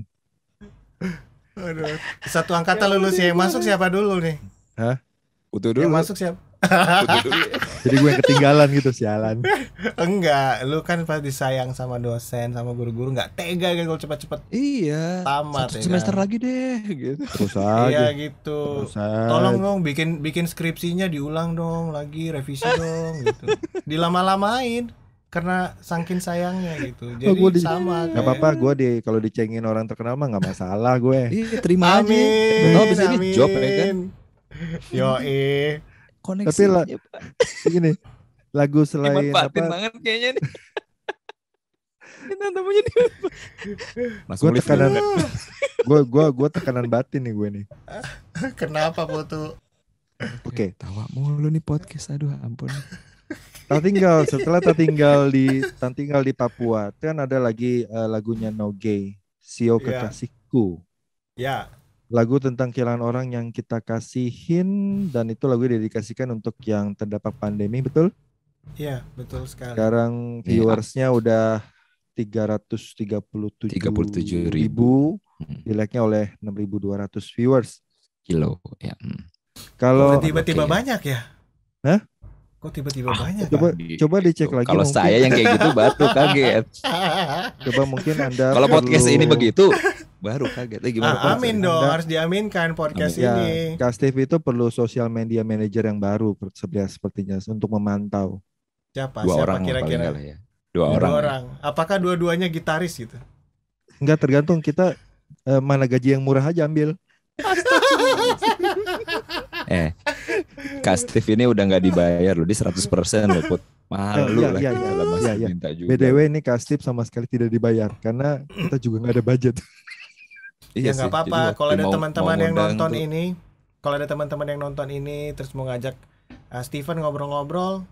Aduh. Satu angkatan ya, lulus ya. Yang masuk siapa dulu nih? Hah? Utuh dulu. Yang masuk siapa? Dulu. Jadi gue yang ketinggalan gitu sialan. Enggak, lu kan pasti disayang sama dosen, sama guru-guru, enggak tega kan kalau cepat-cepat. Iya. Tamat satu semester ya kan? Lagi deh gitu. Terus aja. Iya gitu. Tolong dong bikin bikin skripsinya diulang dong, lagi revisi dong gitu. Dilama-lamain. Karena saking sayangnya gitu. Jadi oh, di, sama kayak. Gak apa-apa gue di, kalau dicengin orang terkenal mah gak masalah gue. Iya terima amin, aja. Kalau bisa ini job ya kan. Yoi. Koneksi. Tapi la- gini, lagu selain apa banget kayaknya nih. Kita temunya di Gue tekanan Gue gue gue tekanan batin nih gue nih. Kenapa Putu? Oke, okay. Tawa mulu nih podcast. Aduh ampun. Tertinggal setelah tertinggal di tertinggal di Papua, kan ada lagi uh, lagunya No Gay, Sio Kekasihku. Ya. Yeah. Lagu tentang kehilangan orang yang kita kasihin, dan itu lagu didedikasikan untuk yang terdampak pandemi, betul? Iya, yeah, betul sekali. Sekarang viewersnya yeah. udah tiga ratus tiga puluh tujuh ribu hmm. Di-like-nya oleh enam ribu dua ratus viewers. Kilo, ya. Hmm. Kalau tiba-tiba okay. banyak ya? Hah? Kok tiba-tiba ah, banyak coba kan? Coba dicek gitu. Lagi kalau saya yang kayak gitu baru kaget. Coba mungkin Anda kalau podcast perlu... ini begitu baru kaget lagi. Ah, amin dong, anda... harus diaminkan podcast amin. Ini ya, Kak Steve itu perlu social media manager yang baru sepertinya untuk memantau siapa dua siapa orang kira-kira ya. Dua, dua orang, orang. Ya. Apakah dua-duanya gitaris gitu? Enggak, tergantung kita eh, mana gaji yang murah aja ambil. Eh, Kak Steve ini udah gak dibayar loh. Dia seratus persen loh Put. Mahal lu lah. Iya, iya, iya, iya. Minta juga. B T W ini Kak Steve sama sekali tidak dibayar, karena kita juga gak ada budget. Ya gak apa-apa. Kalau ada teman-teman yang nonton tuh. ini Kalau ada teman-teman yang nonton ini terus mau ngajak uh, Steven ngobrol-ngobrol,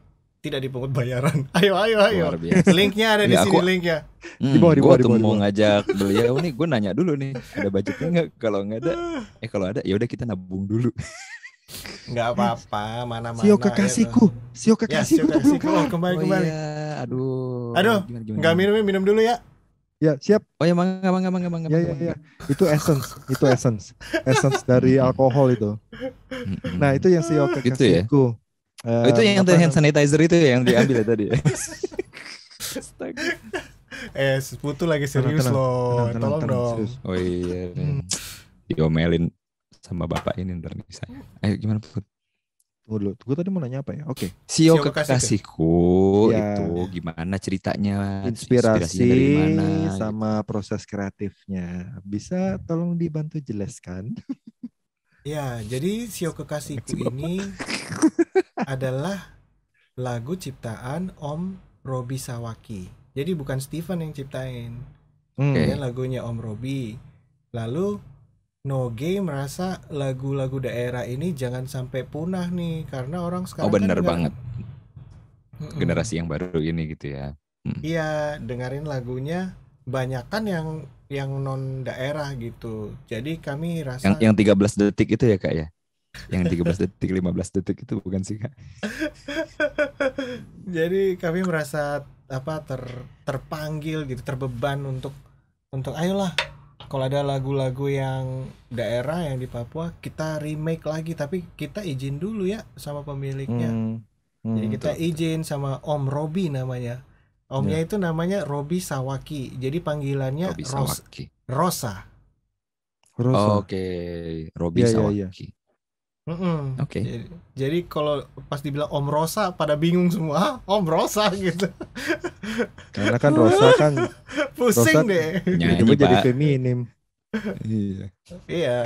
tidak dipungut bayaran. Ayo, ayo, ayo. Linknya ada di ya, sini aku, linknya hmm, di bawah, di bawah, gue di bawah, tuh di bawah. Mau ngajak beliau nih, gue nanya dulu nih, ada budgetnya gak? Kalau gak ada, eh kalau ada, ya udah kita nabung dulu. Nggak apa-apa, mana-mana. Sio Kekasihku, Sio Kekasihku, kembali kembali. Aduh, aduh, nggak minum minum dulu ya? Ya siap. Oh ya, mangga mangga mangga mangga. Ya ya ya. Itu essence, itu essence, essence dari alkohol itu. Nah itu yang Sio Kekasihku. Uh, oh, itu yang hand sanitizer itu yang diambil ya tadi. Eh, Putu lagi serius loh, tolong dong. Oh iya, diomelin sama bapak ini ntar nih saya. Ayo gimana Put? Tunggu dulu, gue tadi mau nanya apa ya? Oke. Okay. Sio Kekasihku ya. Itu gimana ceritanya? Inspirasi dari mana? Sama proses kreatifnya. Bisa tolong dibantu jelaskan? Ya, jadi Sio Kekasihku ini adalah lagu ciptaan Om Robby Sawaki. Jadi bukan Steven yang ciptain. Okay. Lagunya Om Robby. Lalu Noge merasa lagu-lagu daerah ini jangan sampai punah nih, karena orang sekarang oh bener kan banget gak... generasi yang baru ini gitu ya. Iya, dengerin lagunya banyakan yang yang non daerah gitu. Jadi kami rasa yang, yang tiga belas detik itu ya Kak ya. Yang tiga belas detik, lima belas detik itu bukan sih Kak. Jadi kami merasa apa ter terpanggil gitu, terbeban untuk untuk ayolah kalau ada lagu-lagu yang daerah yang di Papua kita remake lagi, tapi kita izin dulu ya sama pemiliknya. Hmm, hmm, Jadi kita betul. izin sama Om Robby namanya. Omnya ya. Itu namanya Robby Sawaki. Jadi panggilannya Ros- Rosa. Rosa. Oh, Oke, okay. Robby ya, Sawaki. Ya, ya. Oke. Okay. Jadi, jadi kalau pas dibilang Om Rosa pada bingung semua, Om Rosa gitu. Karena kan Rosa kan pusing Rosa, deh. Itu jadi feminim. Iya. Iya.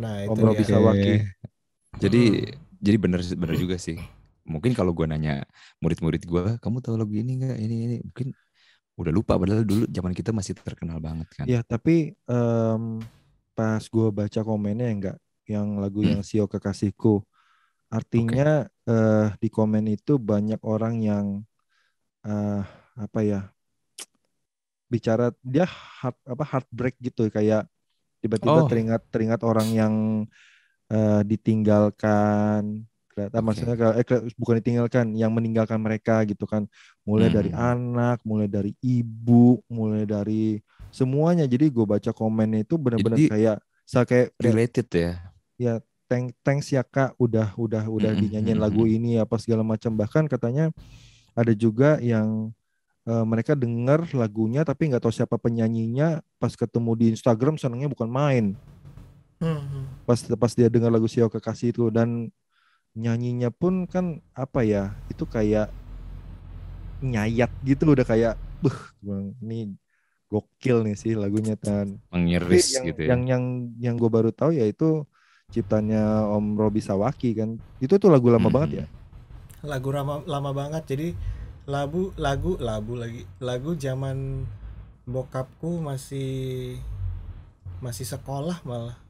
Nah, itu Om Robby Sawaki. Jadi hmm. jadi benar benar juga sih. Mungkin kalau gue nanya murid-murid gue, kamu tahu lagu ini nggak? Ini ini mungkin udah lupa, padahal dulu zaman kita masih terkenal banget kan. Iya, tapi um, pas gue baca komennya enggak yang lagu yang Sio Kekasihku, artinya okay. uh, di komen itu banyak orang yang uh, apa ya bicara dia heart, apa heartbreak gitu, kayak tiba-tiba oh. teringat teringat orang yang uh, ditinggalkan, okay. maksudnya eh, bukan ditinggalkan, yang meninggalkan mereka gitu kan, mulai hmm. dari anak, mulai dari ibu, mulai dari semuanya. Jadi gue baca komennya itu benar-benar jadi, kayak saya kayak related ya. Ya, thanks thank ya Kak udah udah udah dinyanyiin lagu ini apa segala macam. Bahkan katanya ada juga yang uh, mereka dengar lagunya tapi enggak tahu siapa penyanyinya, pas ketemu di Instagram senangnya bukan main. Pas pas dia dengar lagu Sio Kekasih itu, dan nyanyinya pun kan apa ya? Itu kayak nyayat gitu, udah kayak beh, ini gokil nih sih lagunya kan. Mengiris yang, gitu ya. Yang yang yang gue baru tahu ya itu ciptanya Om Robby Sawaki kan. Itu tuh lagu lama hmm. banget ya. Lagu lama lama banget. Jadi lagu lagu lagu lagi lagu zaman bokapku masih masih sekolah malah.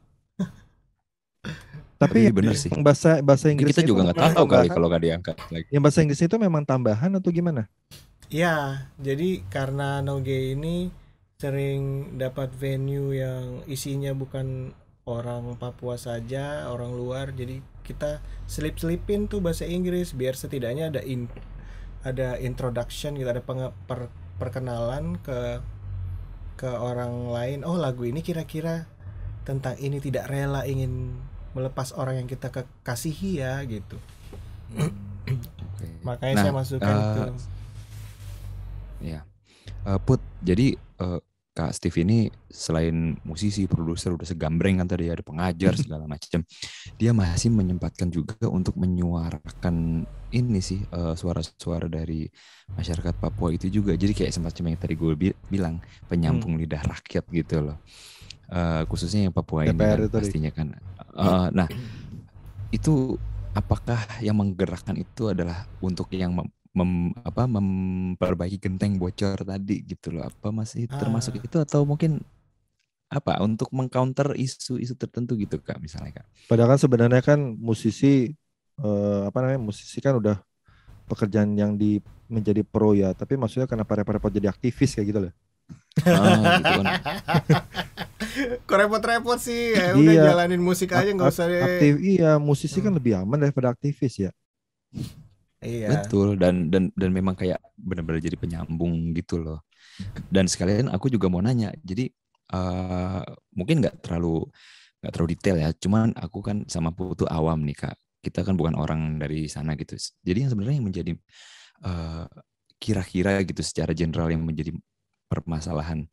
Tapi ya bener sih. Bahasa bahasa Inggris kita juga nggak tahu kali kalau nggak diangkat lagi. Yang bahasa Inggris itu memang tambahan atau gimana? Ya, jadi karena Noge ini sering dapat venue yang isinya bukan orang Papua saja, orang luar. Jadi kita selip-selipin tuh bahasa Inggris biar setidaknya ada in, ada introduction gitu, ada penge, per, perkenalan ke ke orang lain. Oh, lagu ini kira-kira tentang ini, tidak rela ingin melepas orang yang kita kasihi ya gitu. Okay. Makanya nah, saya masukkan uh, itu. Ya. Uh, Put, jadi uh, Kak Steve ini selain musisi, produser, udah segambreng kan tadi, ada pengajar segala macam. Dia masih menyempatkan juga untuk menyuarakan ini sih uh, suara-suara dari masyarakat Papua itu juga. Jadi kayak semacam yang tadi gue bi- bilang, penyambung hmm. lidah rakyat gitu loh. Uh, khususnya yang Papua ini kan, pastinya kan. Uh, nah, itu apakah yang menggerakkan itu adalah untuk yang mem- Mem, apa memperbaiki genteng bocor tadi gitu loh, apa masih termasuk ah. itu, atau mungkin apa untuk mengcounter isu-isu tertentu gitu Kak misalnya Kak. Padahal kan sebenarnya kan musisi eh, apa namanya musisi kan udah pekerjaan yang di menjadi pro ya, tapi maksudnya kenapa repot-repot jadi aktivis kayak gitu loh. Oh, gitu kan. Kok repot-repot sih ya, udah iya. jalanin musik aja nggak usah deh. Aktif, iya musisi hmm. kan lebih aman daripada aktivis ya. Iya. Betul, dan dan dan memang kayak benar-benar jadi penyambung gitu loh. Dan sekalian aku juga mau nanya, jadi uh, mungkin nggak terlalu nggak terlalu detail ya, cuman aku kan sama Putu awam nih Kak, kita kan bukan orang dari sana gitu. Jadi yang sebenarnya yang menjadi uh, kira-kira gitu secara general yang menjadi permasalahan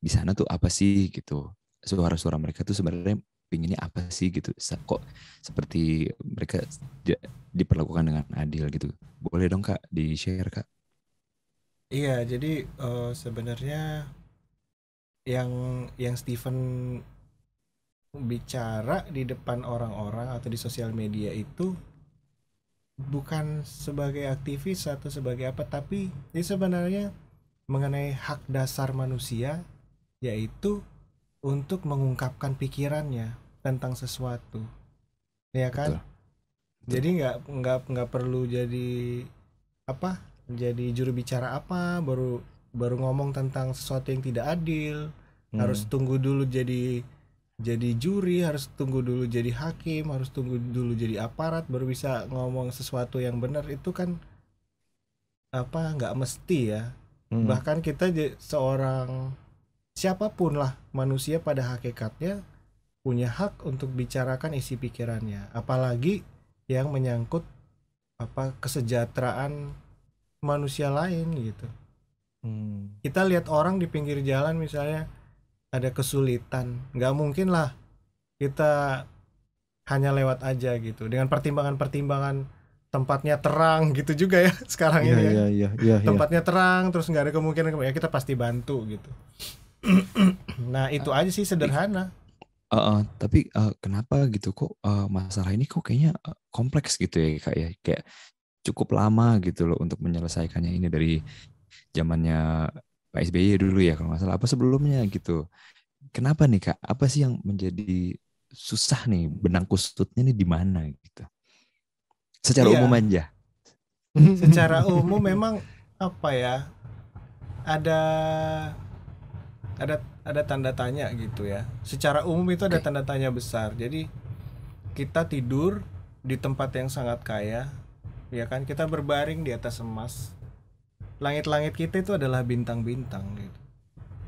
di sana tuh apa sih gitu? Suara-suara mereka tuh sebenarnya pinginnya apa sih gitu, kok seperti mereka diperlakukan dengan adil gitu. Boleh dong Kak di share Kak? Iya, jadi uh, sebenarnya yang yang Steven bicara di depan orang-orang atau di sosial media itu bukan sebagai aktivis atau sebagai apa, tapi ini sebenarnya mengenai hak dasar manusia, yaitu untuk mengungkapkan pikirannya tentang sesuatu, ya kan? Betul. Jadi nggak nggak nggak perlu jadi apa? Jadi juru bicara apa? Baru baru ngomong tentang sesuatu yang tidak adil, hmm. harus tunggu dulu jadi jadi juri, harus tunggu dulu jadi hakim, harus tunggu dulu jadi aparat, baru bisa ngomong sesuatu yang benar. Itu kan apa? Nggak mesti ya. Hmm. Bahkan kita seorang siapapun lah, manusia pada hakikatnya punya hak untuk bicarakan isi pikirannya, apalagi yang menyangkut apa kesejahteraan manusia lain gitu. Hmm. Kita lihat orang di pinggir jalan misalnya ada kesulitan, nggak mungkin lah kita hanya lewat aja gitu dengan pertimbangan-pertimbangan tempatnya terang gitu juga ya sekarang ya, ini ya. Ya, ya, ya, tempatnya ya. Terang terus nggak ada kemungkinan ya kita pasti bantu gitu. Nah itu uh, aja sih sederhana. Uh, uh, tapi uh, kenapa gitu kok uh, masalah ini kok kayaknya uh, kompleks gitu ya kak ya, kayak cukup lama gitu loh untuk menyelesaikannya ini, dari zamannya Pak S B Y dulu ya kalau nggak salah apa sebelumnya gitu. Kenapa nih kak? Apa sih yang menjadi susah nih, benang kusutnya nih di mana gitu? Secara iya. umum aja. Secara umum memang apa ya? Ada ada ada tanda tanya gitu ya. Secara umum itu ada okay. tanda tanya besar. Jadi kita tidur di tempat yang sangat kaya, ya kan? Kita berbaring di atas emas. Langit-langit kita itu adalah bintang-bintang gitu.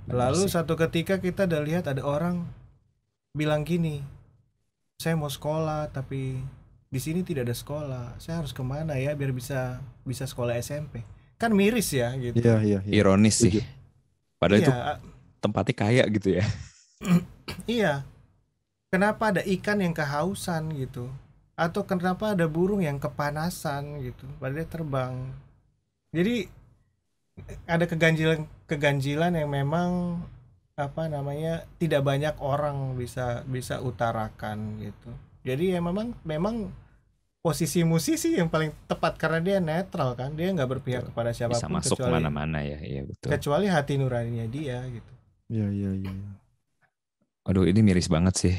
Lalu satu ketika kita udah lihat ada orang bilang gini, "Saya mau sekolah tapi di sini tidak ada sekolah. Saya harus kemana ya biar bisa bisa sekolah S M P?" Kan miris ya gitu. Iya, iya, iya. Ironis sih. Padahal iya, itu tempatnya kaya gitu ya. Iya. Kenapa ada ikan yang kehausan gitu? Atau kenapa ada burung yang kepanasan gitu? Padahal terbang. Jadi ada keganjilan keganjilan yang memang apa namanya tidak banyak orang bisa bisa utarakan gitu. Jadi ya memang memang posisi musisi yang paling tepat karena dia netral kan, dia nggak berpihak betul. Kepada siapapun, bisa masuk kecuali mana-mana ya, iya betul. Kecuali hati nuraninya dia gitu. Iya iya iya. Aduh ini miris banget sih,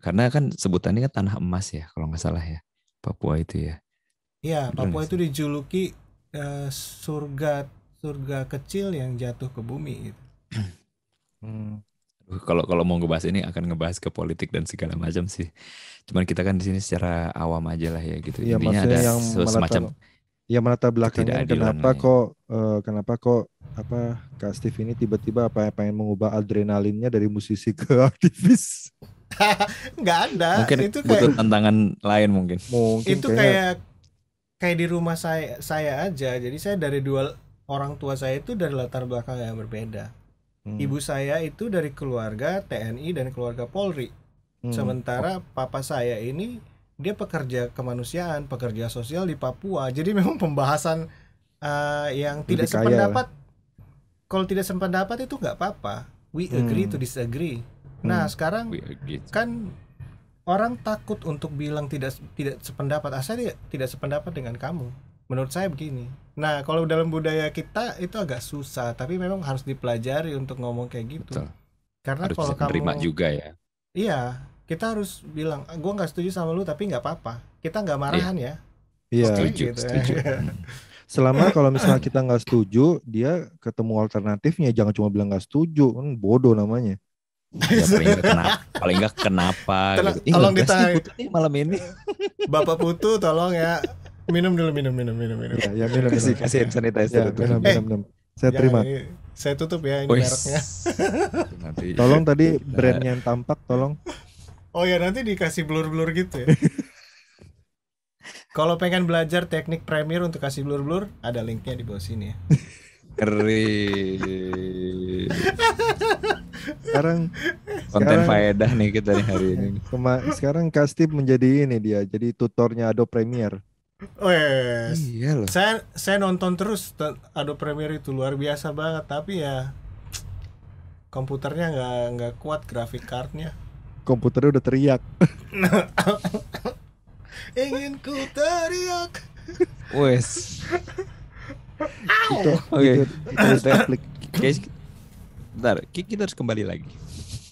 karena kan sebutannya kan tanah emas ya kalau nggak salah ya, Papua itu ya. Iya Papua itu dijuluki uh, surga surga kecil yang jatuh ke bumi gitu. Hmm. Kalau kalau mau ngebahas ini akan ngebahas ke politik dan segala macam sih. Cuman kita kan di sini secara awam aja lah ya gitu. Ya, intinya ada yang semacam ya menata belakangnya kenapa ya. kok uh, kenapa kok apa Kak Steve ini tiba-tiba apa pengen mengubah adrenalinnya dari musisi ke aktivis. Enggak ada. Mungkin itu kayak butuh tantangan lain mungkin. mungkin itu kayak kayak di rumah saya saya aja. Jadi saya dari dua orang tua saya itu dari latar belakang yang berbeda. Hmm. Ibu saya itu dari keluarga T N I dan keluarga Polri. Hmm. Sementara papa saya ini dia pekerja kemanusiaan, pekerja sosial di Papua. Jadi memang pembahasan uh, yang tidak sependapat. Kalau tidak sependapat itu nggak apa-apa. We agree hmm. to disagree. Hmm. Nah sekarang kan orang takut untuk bilang tidak tidak sependapat. Ah, saya tidak sependapat dengan kamu. Menurut saya begini. Nah kalau dalam budaya kita itu agak susah, tapi memang harus dipelajari untuk ngomong kayak gitu. Betul. Karena harus kalau kamu terima juga ya. Iya, kita harus bilang, gue nggak setuju sama lu tapi nggak apa-apa. Kita nggak marahan yeah. ya. Iya. Setuju. Gitu, setuju. Ya. Selama kalau misalnya kita nggak setuju, dia ketemu alternatifnya. Jangan cuma bilang nggak setuju, kan bodoh namanya. Ya, paling nggak kenapa, paling nggak kenapa. Tolong, gitu. tolong ditanya malam ini. Bapak Putu tolong ya. Minum dulu, minum, minum, minum, minum. Ya, ya minum, kasih, minum. Kasih hand sanitizer. Ya, minum, minum, minum. Saya ya, terima. Ini, saya tutup ya ini Ois. mereknya. Nanti, tolong tadi kita brandnya yang tampak, tolong. Oh ya nanti dikasih blur-blur gitu ya. Kalau pengen belajar teknik Premiere untuk kasih blur-blur, ada linknya di bawah sini ya. Keren. Sekarang konten faedah nih kita nih hari ini. Kema- sekarang Kak Steve menjadi ini dia, jadi tutornya Adobe Premiere. Oh ya, iya saya saya nonton terus Adobe Premiere itu luar biasa banget, tapi ya komputernya nggak nggak kuat grafik cardnya. komputernya udah teriak. Ingin ku teriak. Wes. Oke, okay. Kita klik. Guys, bentar, kita harus kembali lagi.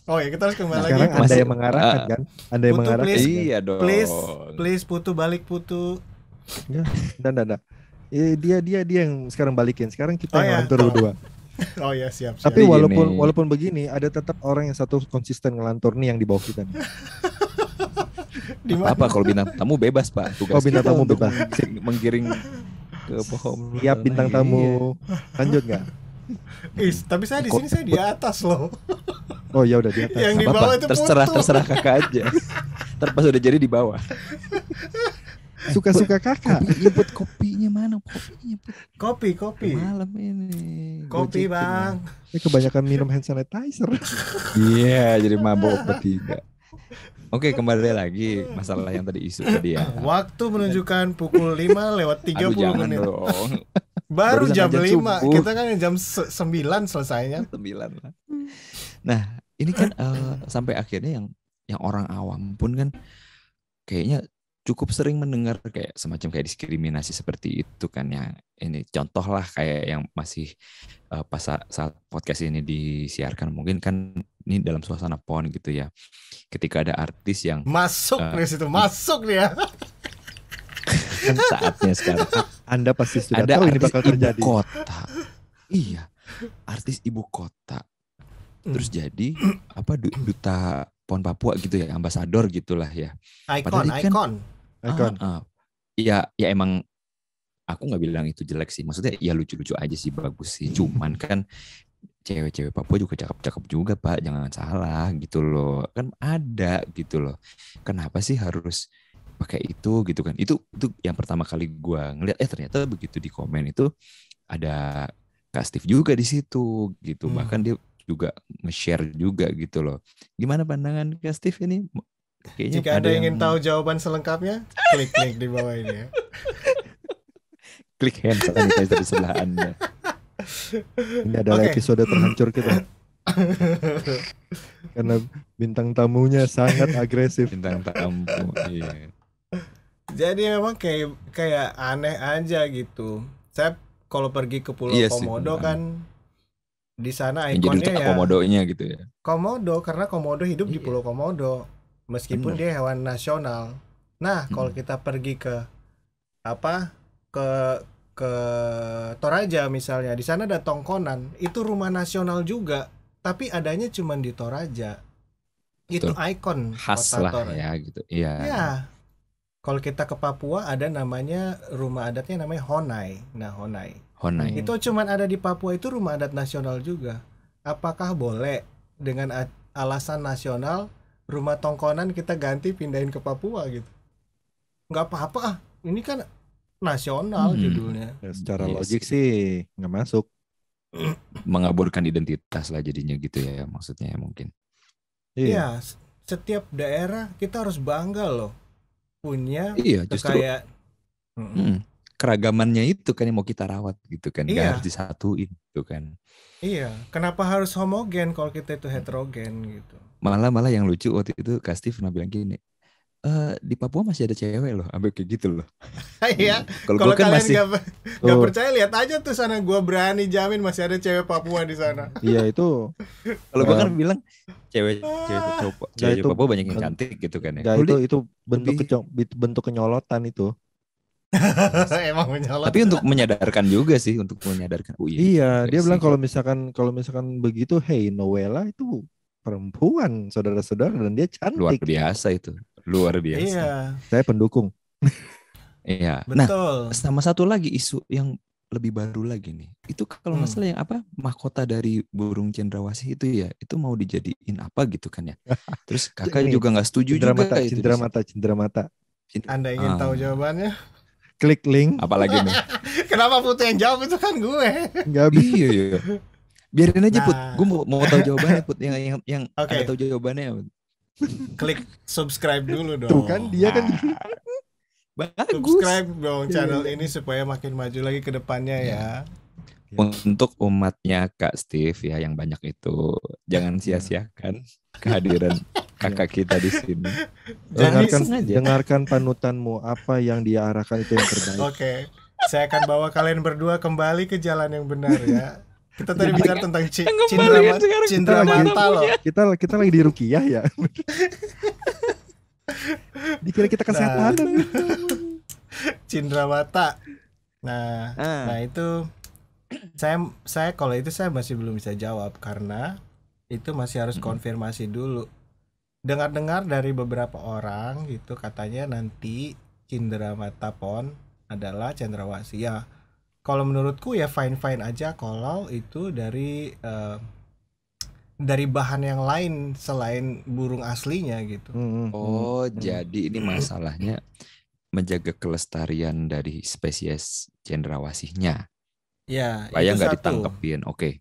Oh ya, kita harus kembali nah, lagi. Sekarang Anda yang mengarahkan uh, kan? Anda yang mengarahkan. Iya dong. Please, please Putu balik Putu. Ya, enggak enggak enggak. Eh, dia dia dia yang sekarang balikin. Sekarang kita oh, ngelantur ya. Berdua. Oh ya, siap siap. Tapi walaupun walaupun begini, ada tetap orang yang satu konsisten ngelantur nih yang di bawah kita nih. Apa kalau bintang tamu bebas, Pak. Tugas oh, bintang tamu bebas. Menggiring ke pohon. Siap bintang tamu. Lanjut enggak? Is, tapi saya di sini saya di atas loh. Oh ya udah di atas. Yang di bawah itu terserah terserah kakak aja. Terpas udah jadi di bawah. Suka-suka kakak. Nyebut kopinya mana? Kopinya. Kopi, kopi. Malam ini. Kopi, Bang. Ini kebanyakan minum hand sanitizer. Iya, jadi mabok bertiga. Oke, kembali lagi masalah yang tadi isu tadi ya. Waktu menunjukkan pukul lima lewat tiga puluh Aduh, jangan menit. Dong. Baru, Baru jam lima. Kita kan jam sembilan selesainya. sembilan lah. Nah, ini kan uh, sampai akhirnya yang yang orang awam pun kan kayaknya cukup sering mendengar kayak semacam kayak diskriminasi seperti itu kan ya. Ini contoh lah kayak yang masih uh, pas saat podcast ini disiarkan mungkin kan ini dalam suasana pon gitu ya. Ketika ada artis yang masuk uh, dari situ masuk dia. Kan saatnya sekarang. Anda pasti sudah ada tahu ini bakal terjadi. Ibu kota. Iya, artis ibu kota. Terus mm. jadi apa duta Pon Papua gitu ya, ambasador gitulah ya. Ikon, ikon. Ikon. Iya, ya emang aku nggak bilang itu jelek sih. Maksudnya ya lucu-lucu aja sih, bagus sih. Cuman kan cewek-cewek Papua juga cakep-cakep juga, Pak. Jangan salah gitu loh. Kan ada gitu loh. Kenapa sih harus pakai itu gitu kan? Itu itu yang pertama kali gue ngeliat. Eh ternyata begitu di komen itu ada Kak Steve juga di situ gitu. Hmm. Bahkan dia juga nge-share juga gitu loh. Gimana pandangan Kak Steve ini? Kayaknya jika Anda ingin yang... tahu jawaban selengkapnya, klik-klik di bawah ini ya. Klik hand sanitizer di sebelah Anda. Ini adalah okay. episode terhancur kita. Karena bintang tamunya sangat agresif. Bintang tamu, iya. Jadi memang kayak, kayak aneh aja gitu. Saya kalau pergi ke Pulau iya Komodo sih, kan di sana ikonnya ya komodonya gitu ya. Komodo karena komodo hidup iya. di Pulau Komodo meskipun bener. Dia hewan nasional. Nah, hmm. kalau kita pergi ke apa? ke ke Toraja misalnya, di sana ada tongkonan, itu rumah nasional juga, tapi adanya cuma di Toraja. Itu betul. Ikon khas lah ya gitu. Iya. Ya. Kalau kita ke Papua ada namanya rumah adatnya namanya Honai. Nah, Honai Honai. Itu cuman ada di Papua, itu rumah adat nasional juga. Apakah boleh dengan alasan nasional rumah tongkonan kita ganti pindahin ke Papua gitu? Nggak apa-apa ah, ini kan nasional hmm. judulnya. Ya, secara yes. logik sih nggak masuk. Mengaburkan identitas lah jadinya gitu ya maksudnya mungkin. Iya, ya, setiap daerah kita harus bangga loh punya iya, kekayaan. Hmm. Keragamannya itu kan yang mau kita rawat gitu kan, iya. Gak harus disatuin gitu kan. Iya, kenapa harus homogen kalau kita itu heterogen gitu. Malah-malah yang lucu waktu itu Kak Steve pernah bilang gini, e, di Papua masih ada cewek loh, ambil kayak gitu loh. Iya, kalau kalian kan masih... gak, gak oh. percaya lihat aja tuh sana, gue berani jamin masih ada cewek Papua di sana. Iya itu. Kalau gue kan bilang cewek cewek, cowok, cewek itu, Papua banyak yang cantik gitu kan ya. Itu itu bentuk lebih... keco- bentuk kenyolotan itu. Emang menyolot. Tapi untuk menyadarkan juga sih, untuk menyadarkan. Oh, iya, iya dia bilang kalau misalkan kalau misalkan begitu, hey Noella itu perempuan saudara-saudara dan dia cantik. Luar biasa itu, luar biasa. Iya. Saya pendukung. Iya. Betul. Nah, sama satu lagi isu yang lebih baru lagi nih. Itu kalau nggak hmm. salah yang apa mahkota dari burung cendrawasih itu ya, itu mau dijadiin apa gitu kan ya. Terus kakak ini, juga nggak setuju cendramata, juga. Cendramata, cendramata, cendramata. Anda ingin um, tahu jawabannya? Klik link. Apalagi nih. Kenapa Putu yang jawab itu kan gue? Enggak bisa. Iya, iya. Biarin aja nah. Put. Gue mau, mau tahu jawabannya Put. Yang yang yang okay. ada tahu jawabannya. Klik subscribe dulu dong. Tuh kan dia kan. Nah. Bagus. Subscribe dong channel yeah. ini supaya makin maju lagi ke depannya yeah. ya. Untuk umatnya Kak Steve ya yang banyak itu, jangan sia-siakan kehadiran kakak kita di sini. Dengarkan, dengarkan panutanmu, apa yang dia arahkan itu yang terbaik. Oke, okay. Saya akan bawa kalian berdua kembali ke jalan yang benar ya. Kita tadi bicara tentang c- cindera, ma- cindera mata loh. Kita kita lagi di Rukiah ya. Dikira kita kesehatan. Nah, cindera mata. Nah, ah. nah itu saya saya kalau itu saya masih belum bisa jawab karena itu masih harus konfirmasi dulu. Dengar-dengar dari beberapa orang gitu katanya nanti cindera mata pon adalah cendrawasih ya. Kalau menurutku ya fine-fine aja kalau itu dari uh, dari bahan yang lain selain burung aslinya gitu. Oh, hmm. jadi ini masalahnya menjaga kelestarian dari spesies cendrawasihnya. Ya, supaya nggak ditangkepin. Oke. Okay.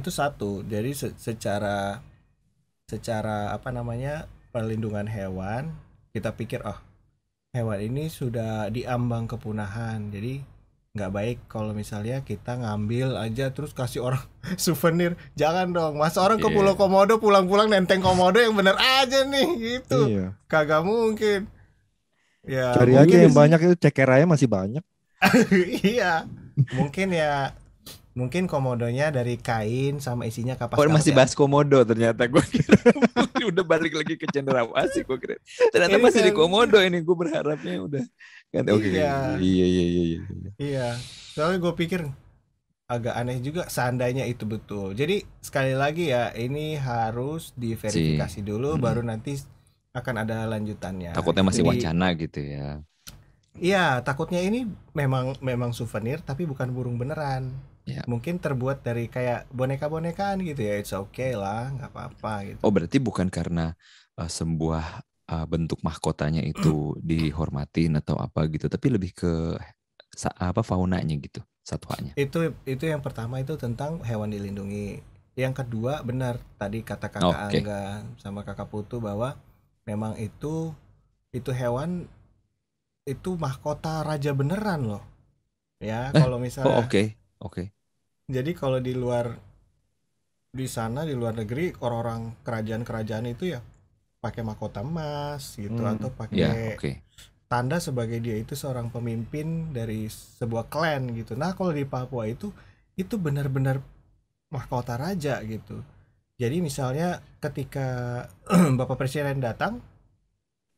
Itu satu. Jadi se- secara secara apa namanya perlindungan hewan kita pikir oh hewan ini sudah diambang kepunahan. Jadi nggak baik kalau misalnya kita ngambil aja terus kasih orang souvenir. Jangan dong, masa orang yeah. ke Pulau Komodo pulang-pulang nenteng komodo yang bener aja nih gitu. Iya. Kagak mungkin. Ya, cari aja yang banyak itu, cekeranya masih banyak. Iya. Mungkin ya mungkin komodonya dari kain sama isinya kapas. Oh, masih bahas komodo ternyata gue kira. Udah balik lagi ke cendrawasih gue kira. Ternyata masih di komodo ini, gue berharapnya udah. Okay. Iya. iya iya iya iya iya soalnya gue pikir agak aneh juga seandainya itu betul. Jadi sekali lagi ya ini harus diverifikasi si. dulu hmm. baru nanti akan ada lanjutannya. Takutnya masih Jadi, wacana gitu ya. Iya, takutnya ini memang memang souvenir tapi bukan burung beneran ya. Mungkin terbuat dari kayak boneka-bonekaan gitu ya. It's okay lah, nggak apa-apa gitu. Oh berarti bukan karena uh, sebuah bentuk mahkotanya itu dihormatin atau apa gitu, tapi lebih ke apa faunanya gitu, satwanya. Itu itu yang pertama itu tentang hewan dilindungi. Yang kedua benar tadi kata kakak okay. Angga sama kakak Putu bahwa memang itu itu hewan itu mahkota raja beneran loh. Ya, eh, kalau misalnya oh, oke, okay. oke. Okay. Jadi kalau di luar di sana di luar negeri orang-orang kerajaan-kerajaan itu ya pakai mahkota emas gitu hmm. atau pakai yeah, okay. tanda sebagai dia itu seorang pemimpin dari sebuah klan gitu. Nah kalau di Papua itu itu benar-benar mahkota raja gitu. Jadi misalnya ketika Bapak Presiden datang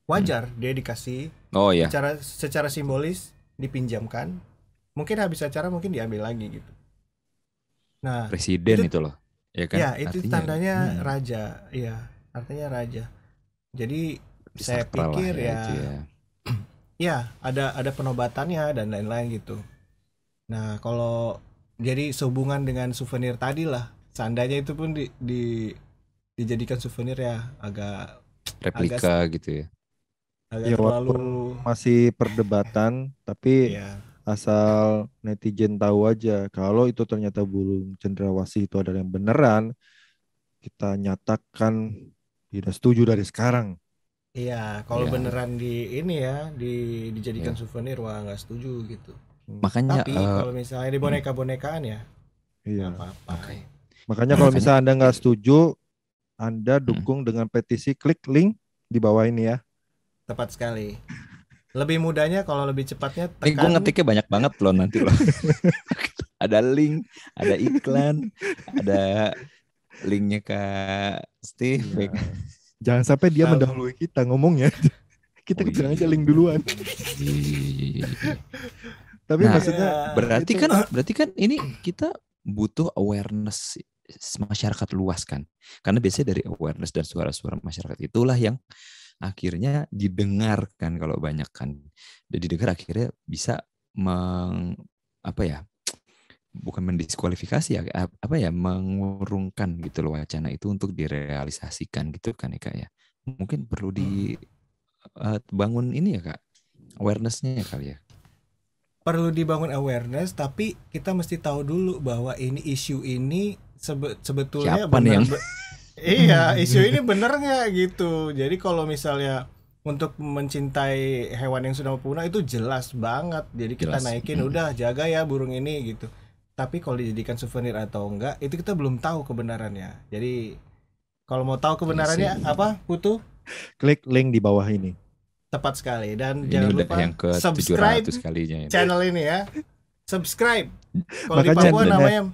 wajar hmm. dia dikasih oh, yeah. secara secara simbolis dipinjamkan. Mungkin habis acara mungkin diambil lagi gitu. Nah Presiden itu, itu loh ya kan? Ya itu artinya, tandanya hmm. raja ya artinya raja. Jadi saya pikir ya, ya, ya ada ada penobatannya dan lain-lain gitu. Nah kalau jadi sehubungan dengan souvenir tadi lah, seandainya itu pun di, di dijadikan souvenir ya agak replika agak, gitu ya. Agak ya terlalu masih perdebatan, tapi ya. Asal netizen tahu aja kalau itu ternyata burung cendrawasih itu adalah yang beneran, kita nyatakan tidak setuju dari sekarang. Iya, kalau ya. beneran di ini ya di, dijadikan ya. souvenir, wah nggak setuju gitu. Makanya. Tapi uh, kalau misalnya di boneka-bonekaan ya. Iya. Apa-apa. Okay. Makanya kalau misalnya Anda nggak setuju, Anda dukung hmm. dengan petisi, klik link di bawah ini ya. Tepat sekali. Lebih mudahnya kalau lebih cepatnya. Tekan. Eh, gue ngetiknya banyak banget loh nanti loh. Ada link, ada iklan, ada linknya Kak Steve ya. Jangan sampai dia nah, mendahului kita ngomongnya. Kita oh iya. aja link duluan. Tapi nah, maksudnya berarti itu, kan berarti kan ini kita butuh awareness masyarakat luas kan. Karena biasanya dari awareness dan suara-suara masyarakat itulah yang akhirnya didengarkan kalau banyak kan. Jadi didengar akhirnya bisa meng, apa ya? bukan mendiskualifikasi ya, apa ya, mengurungkan gitu loh wacana itu untuk direalisasikan gitu kan ya Kak ya. Mungkin perlu dibangun uh, ini ya Kak, awareness-nya ya kali ya. Perlu dibangun awareness, tapi kita mesti tahu dulu bahwa ini isu ini sebe- sebetulnya siapa benar. Yang... Be- iya, isu ini benar nggak gitu. Jadi kalau misalnya untuk mencintai hewan yang sudah punah itu jelas banget. Jadi kita jelas. naikin, udah jaga ya burung ini gitu. Tapi kalau dijadikan souvenir atau enggak, itu kita belum tahu kebenarannya. Jadi Kalau mau tahu kebenarannya Masih. apa, Putu? Klik link di bawah ini. Tepat sekali. Dan ini jangan lupa yang ke subscribe kalinya ini. Channel ini ya. Subscribe. Kalau di Papua namanya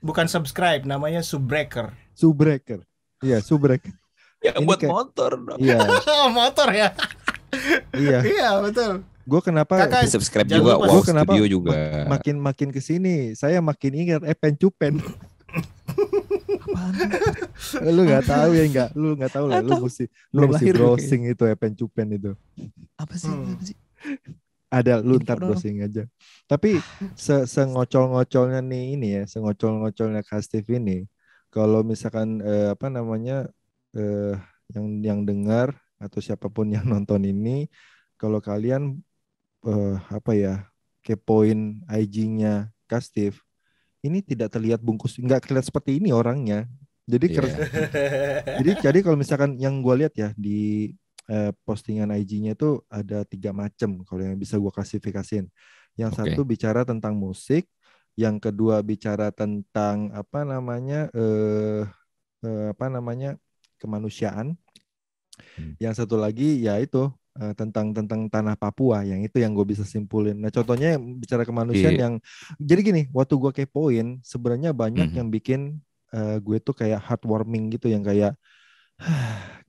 bukan subscribe, namanya subbreaker. Subbreaker. Iya, subbreaker. Ya, ini buat kayak motor. Iya. Motor ya. Iya. Iya, betul. Gue kenapa Kakak, subscribe juga, wow, kenapa studio juga. Makin makin kesini, saya makin ingat Epen Cupen. Lu nggak tahu ya nggak, lu nggak tahu lah, lu mesti lu mesti browsing itu Epen Cupen itu. Apa sih? Hmm. Apa sih? Ada, lu ntar browsing aja. Tapi se-sengocol-ngocolnya nih ini ya, sengocol-ngocolnya Khas T V ini. Kalau misalkan eh, apa namanya eh, yang yang dengar atau siapapun yang nonton ini, kalau kalian eh, apa ya kepoin I G-nya Kastif, ini tidak terlihat bungkus, nggak terlihat seperti ini orangnya. Jadi yeah. jadi jadi kalau misalkan yang gue lihat ya di eh, postingan I G-nya itu ada tiga macam kalau yang bisa gue klasifikasiin. Yang okay. satu bicara tentang musik. Yang kedua bicara tentang apa namanya eh, eh, apa namanya kemanusiaan. Hmm. Yang satu lagi ya itu eh, tentang tentang tanah Papua, yang itu yang gue bisa simpulin. Nah contohnya bicara kemanusiaan yeah. yang jadi gini, waktu gue kepoin sebenarnya banyak mm-hmm. yang bikin eh, gue tuh kayak heartwarming gitu, yang kayak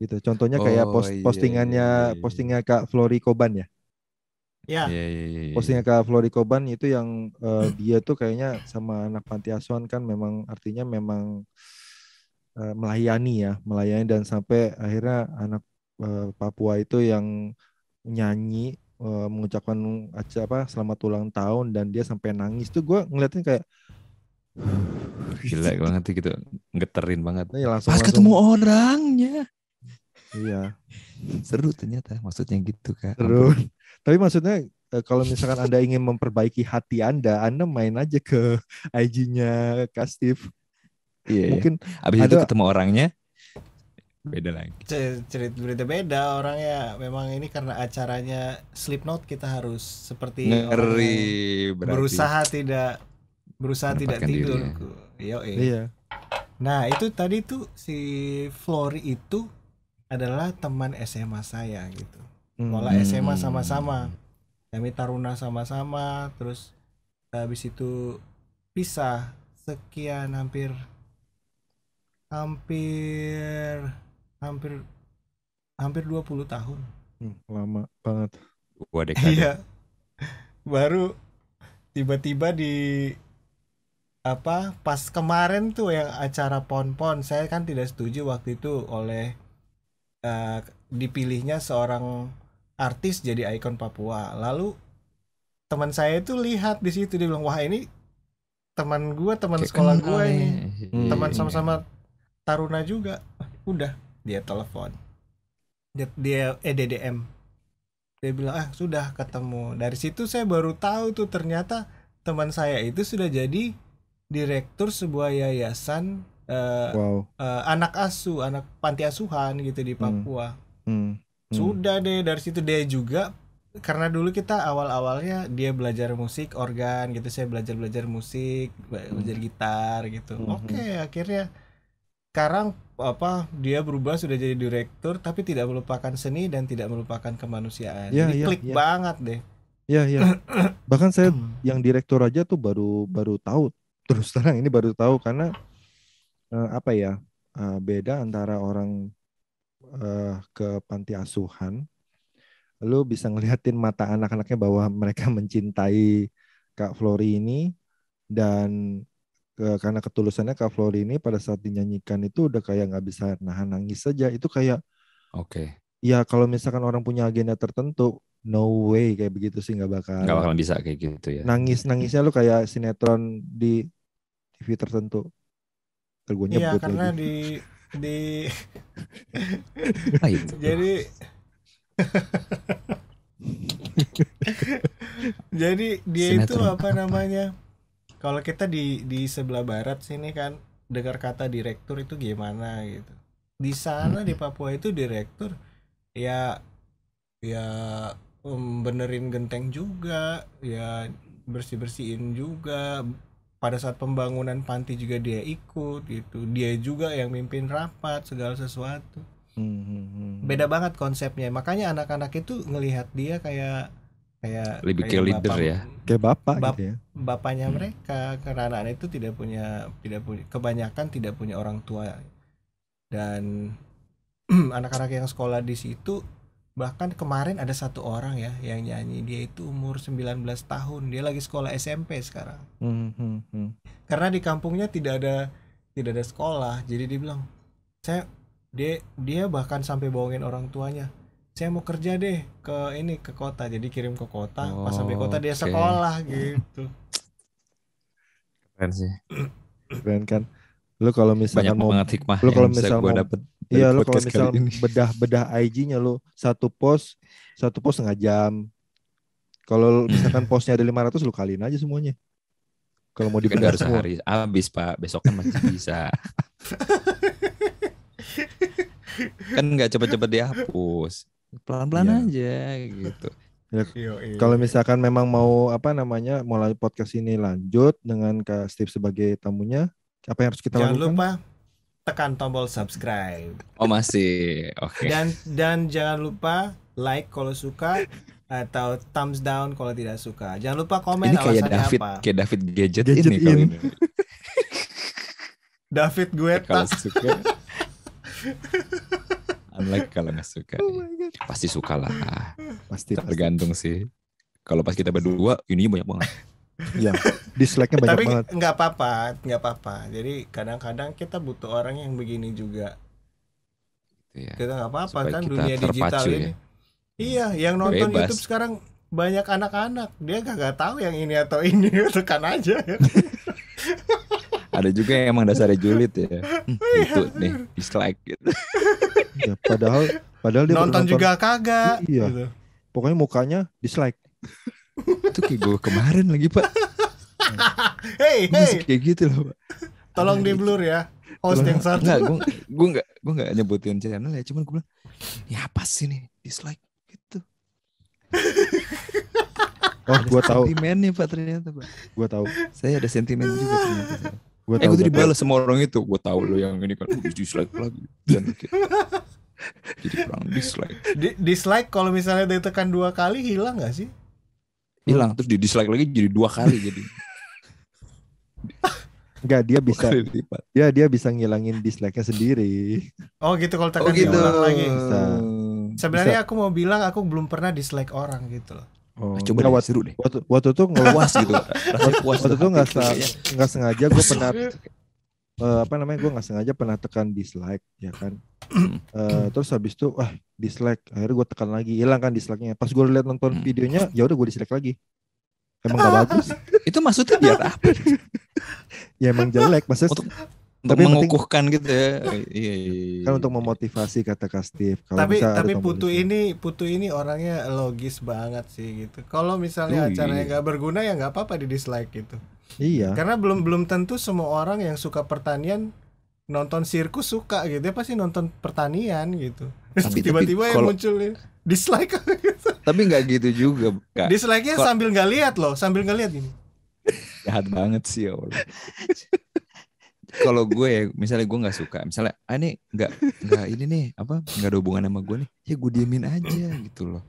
gitu. Contohnya kayak oh, post, yeah, postingannya yeah, yeah. postingnya Kak Flori Koban ya. Ya, yeah. yeah, yeah, yeah. postingnya Kak Flori Koban itu yang uh, dia tuh kayaknya sama anak panti asuhan kan, memang artinya memang uh, melayani ya, melayani dan sampai akhirnya anak uh, Papua itu yang nyanyi uh, mengucapkan apa selamat ulang tahun dan dia sampai nangis tuh, gue ngeliatin kayak gila banget gitu, geterin banget. Ya, langsung, Pas langsung... ketemu orangnya. Iya, seru ternyata maksudnya gitu Kak. Seru. Tapi maksudnya kalau misalkan Anda ingin memperbaiki hati Anda, Anda main aja ke I G-nya Kak Steve. Iya. Mungkin abis ada... itu ketemu orangnya beda lagi. Cerita cerita beda orangnya. Memang ini karena acaranya Slipknot kita harus seperti ngeri, berusaha tidak berusaha tidak tidur. Yo, eh. Iya. Nah, itu tadi tuh si Flori itu adalah teman S M A saya gitu. Sekolah hmm. S M A sama-sama, kami taruna sama-sama, terus habis itu pisah sekian hampir hampir hampir hampir dua puluh tahun. Hmm, lama banget. Dua dekade. Iya. Baru tiba-tiba di apa pas kemarin tuh yang acara pon-pon, saya kan tidak setuju waktu itu oleh Uh, dipilihnya seorang artis jadi ikon Papua. Lalu teman saya itu lihat di situ, dia bilang, "Wah, ini teman gua, teman sekolah gua ini. Hmm. Teman sama-sama taruna juga." Udah, dia telepon. Dia, dia eh D D M. Dia bilang, "Ah, sudah ketemu." Dari situ saya baru tahu tuh ternyata teman saya itu sudah jadi direktur sebuah yayasan. Uh, wow. uh, anak asuh, anak panti asuhan gitu di Papua. Hmm. Hmm. Hmm. Sudah deh dari situ dia juga, karena dulu kita awal-awalnya dia belajar musik organ gitu, saya belajar-belajar musik, belajar hmm. gitar gitu. Hmm. Oke, okay, akhirnya sekarang apa dia berubah sudah jadi direktur tapi tidak melupakan seni dan tidak melupakan kemanusiaan. Ya, jadi ya, klik ya. banget deh. Iya, iya. Bahkan saya yang direktur aja tuh baru baru tahu. Terus terang ini baru tahu karena Uh, apa ya uh, beda antara orang uh, ke panti asuhan, lu bisa ngeliatin mata anak-anaknya bahwa mereka mencintai Kak Flori ini, dan uh, karena ketulusannya Kak Flori ini pada saat dinyanyikan itu udah kayak nggak bisa nahan nangis saja, itu kayak oke okay. ya kalau misalkan orang punya agenda tertentu no way kayak begitu sih, nggak bakal nggak bakal bisa kayak gitu ya, nangis-nangisnya lu kayak sinetron di T V tertentu. Iya karena lagi. di di jadi jadi dia Sinetron itu apa, apa namanya, kalau kita di di sebelah barat sini kan dengar kata direktur itu gimana gitu, di sana hmm. di Papua itu direktur ya ya um, benerin genteng juga ya, bersih bersihin juga, pada saat pembangunan panti juga dia ikut gitu, dia juga yang mimpin rapat segala sesuatu. Mm-hmm. Beda banget konsepnya, makanya anak-anak itu ngelihat dia kayak kayak lebih kayak leader bapak, ya, kayak bapak bap, gitu ya. Bapaknya hmm. mereka, karena anak-anak itu tidak punya tidak punya kebanyakan tidak punya orang tua, dan anak-anak yang sekolah di situ, bahkan kemarin ada satu orang ya yang nyanyi, dia itu umur sembilan belas tahun, dia lagi sekolah S M P sekarang. Mm-hmm. Karena di kampungnya tidak ada tidak ada sekolah, jadi dia bilang, saya dia dia bahkan sampai bohongin orang tuanya, saya mau kerja deh ke ini ke kota, jadi kirim ke kota, oh, pas sampai kota dia okay. sekolah gitu. Keren sih, keren kan. Lu kalau misalkan banyak mau, hikmah lu kalau misal mau dapet, iya lu kalau misal bedah-bedah I G-nya lu, satu post satu post setengah jam. Kalau misalkan postnya ada lima ratus, lu kaliin aja semuanya. Kalau mau dibedah semua sehari habis pak, besok kan masih bisa. Kan nggak cepet-cepet dihapus, pelan-pelan ya aja gitu. Ya, kalau misalkan memang mau apa namanya, mulai podcast ini lanjut dengan Kak Steve sebagai tamunya, apa yang harus kita jangan lakukan? Jangan lupa tekan tombol subscribe. Oh masih, oke. Okay. Dan dan jangan lupa like kalau suka, atau thumbs down kalau tidak suka. Jangan lupa komen. Ini kayak David, apa. kayak David gadget, gadget ini kali ini. David gue kalau suka. Unlike kalau nggak suka, oh pasti suka lah. Pasti tergantung pasti. sih. Kalau pas kita berdua, ini banyak banget. Ya, dislike-nya banyak tapi banget. Tapi nggak apa-apa, nggak apa-apa. Jadi kadang-kadang kita butuh orang yang begini juga. Ya. Kita nggak apa-apa supaya kan dunia digital ya. ini. Iya, yang nonton Bebas. YouTube sekarang banyak anak-anak. Dia nggak tahu yang ini atau ini, tekan aja. Ya. Ada juga yang emang dasarnya julid ya. Itu nih dislike gitu. Ya, padahal padahal dia nonton juga kagak. Iya. Gitu. Pokoknya mukanya dislike. Itu kayak gue kemarin lagi pak. Hei, hei. Kayak gitu loh pak. Tolong di blur ya. Host yang satu. Enggak, gue gue nggak gue nggak nyebutin channel ya. Cuman gue bilang, ya apa sih nih dislike gitu. Oh, gue tahu. Sentimen nih pak ternyata pak. Gue tahu. Saya ada sentimen juga ternyata. Saya. Gua eh gue tuh dibalas semua orang itu, gue tahu lo yang ini kan uh, dislike lagi, dan jadi kurang dislike. Di, dislike kalau misalnya ditekan dua kali hilang nggak sih? Hilang, terus di dislike lagi jadi dua kali jadi. Enggak, dia bisa, dia dia bisa ngilangin dislike-nya sendiri. Oh gitu, kalau tekan oh, gitu. Diulang lagi. Bisa. Sebenarnya bisa. Aku mau bilang aku belum pernah dislike orang gitu loh. Oh, coba nah, waktu, deh. Waktu, waktu itu ngeluas gitu. Puas waktu itu nggak nggak sengaja gue pernah uh, apa namanya gue nggak sengaja pernah tekan dislike ya kan. Uh, terus habis itu ah dislike, akhirnya gue tekan lagi, hilang kan dislike-nya. Pas gue lihat nonton videonya, ya udah gue dislike lagi. Emang nggak bagus. Itu maksudnya biar apa? Ya emang jelek maksudnya. Untuk, untuk tapi mengukuhkan penting, gitu ya. Iya, iya. Kan untuk memotivasi kata Kak Steve. Kalau tapi tapi Putu ini Putu ini orangnya logis banget sih gitu. Kalau misalnya Ui. acaranya nggak berguna ya nggak apa-apa di dislike gitu. Iya. Karena belum belum tentu semua orang yang suka pertanian nonton sirkus suka gitu. Dia pasti nonton pertanian gitu. Tapi, tiba-tiba tapi yang kalau... muncul dislike. Gitu. Tapi nggak gitu juga. Kak. Dislike-nya kalo... sambil nggak lihat loh, sambil nggak lihat ini. Jahat banget sih ya Allah. Kalau gue ya, misalnya gue nggak suka, misalnya ah ini nggak nggak ini nih apa nggak ada hubungan sama gue nih, ya gue diemin aja gitu loh.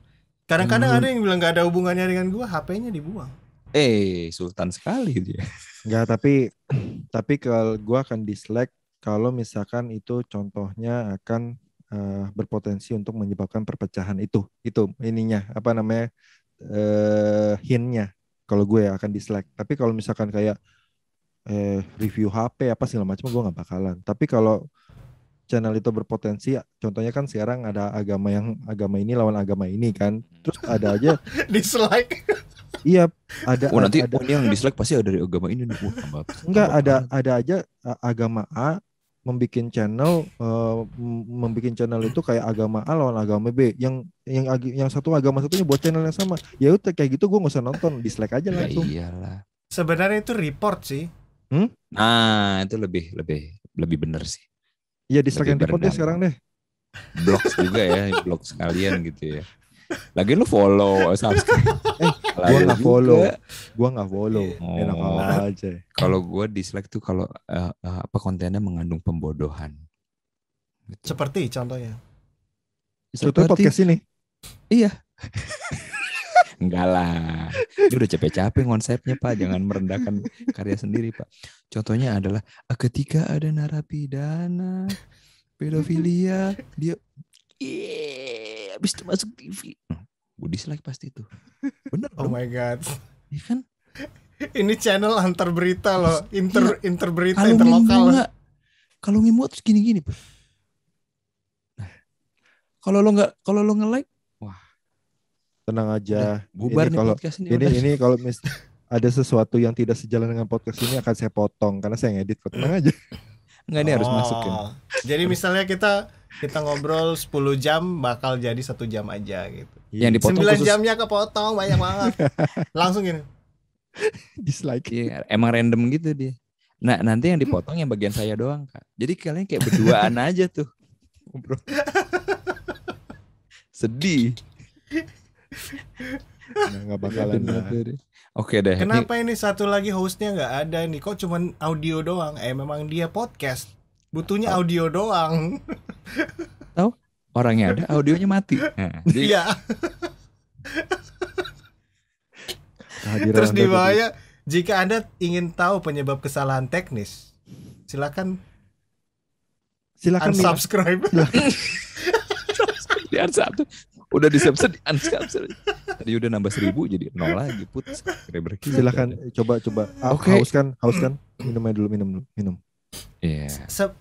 Kadang-kadang hmm. ada yang bilang nggak ada hubungannya dengan gue, H P-nya dibuang. Eh sultan sekali dia. Nggak, tapi tapi kalau gue akan dislike kalau misalkan itu contohnya akan uh, berpotensi untuk menyebabkan perpecahan, itu itu ininya apa namanya uh, hint-nya kalau gue akan dislike. Tapi kalau misalkan kayak Eh, review H P apa segala macam gue nggak bakalan. Tapi kalau channel itu berpotensi, contohnya kan sekarang ada agama yang agama ini lawan agama ini kan, terus ada aja dislike. Iya, ada. Oh nanti ada, oh, yang dislike pasti ada dari agama ini nih. Oh, enggak ada ada aja agama A membikin channel uh, membikin channel itu kayak agama A lawan agama B, yang yang yang satu agama satunya buat channel yang sama. Ya udah kayak gitu gue nggak usah nonton, dislike aja langsung. Ya, iyalah. Sebenarnya itu report sih. Hmm? Nah itu lebih lebih lebih benar sih. Iya dislike yang dipotong sekarang deh. Blok juga ya, blok sekalian gitu ya. Lagi lu follow, subscribe. Eh, gue nggak follow, gue nggak follow. Oh. Enak aja. Kalau gue dislike tuh kalau uh, uh, apa kontennya mengandung pembodohan. Gitu. Seperti contohnya. Seperti podcast ini. Iya. Enggak lah, dia udah capek-capek konsepnya Pak, jangan merendahkan karya sendiri Pak. Contohnya adalah ketika ada narapidana pedofilia, dia Yeay, habis itu masuk T V. Gue dislike pasti itu. Bener. Oh dong? My God. Iya kan? Ini channel antar berita loh, inter iya. interberita, interlokal. Kalau ngimuat terus gini-gini Pak. Nah, kalau lo nggak, kalau lo nge-like, wah, tenang aja. Udah, bubar ini nih kalau, podcast ini. Ini, ini kalau mis- ada sesuatu yang tidak sejalan dengan podcast ini akan saya potong karena saya ngedit. Tenang aja. Enggak, ini oh. harus masukin. Jadi misalnya kita kita ngobrol sepuluh jam bakal jadi satu jam aja gitu. Yang dipotong sembilan khusus... jamnya kepotong banyak banget. Langsung gini. Dislike. Ya, emang random gitu dia. Nah, nanti yang dipotong yang bagian saya doang, Kak. Jadi kalian kayak berduaan aja tuh. Bro. Sedih. Enggak bakalan lah. Oke deh. Kenapa ini, ini satu lagi hostnya nggak ada nih? Kok cuman audio doang? Eh, memang dia podcast. Butuhnya oh. audio doang. Tahu? Orangnya ada, audionya mati. Nah, jadi... Iya. Terus di bawahnya, jika Anda ingin tahu penyebab kesalahan teknis, silakan silakan unsubscribe. Di unsubscribe. Udah di-subscribe, unsubscribe. Tadi udah nambah seribu jadi nol lagi put. Silakan coba coba. Oke. Okay. Hauskan, hauskan. Minum aja dulu, minum dulu, minum. Iya. Yeah. Se-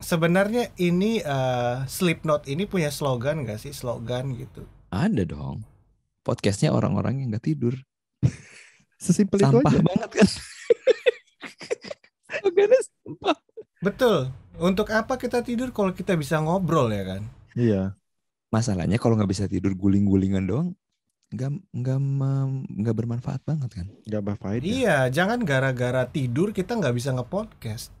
sebenarnya ini uh, Slipknot ini punya slogan enggak sih? Slogan gitu. Ada dong. Podcastnya orang-orang yang enggak tidur. Sesimpel itu aja. Sampah banget kan. Slogannya sampah. Betul. Untuk apa kita tidur kalau kita bisa ngobrol ya kan? Iya. Masalahnya kalau nggak bisa tidur guling-gulingan doang, nggak nggak nggak bermanfaat banget kan? Nggak berfaedah. Iya, jangan gara-gara tidur kita nggak bisa nge-podcast.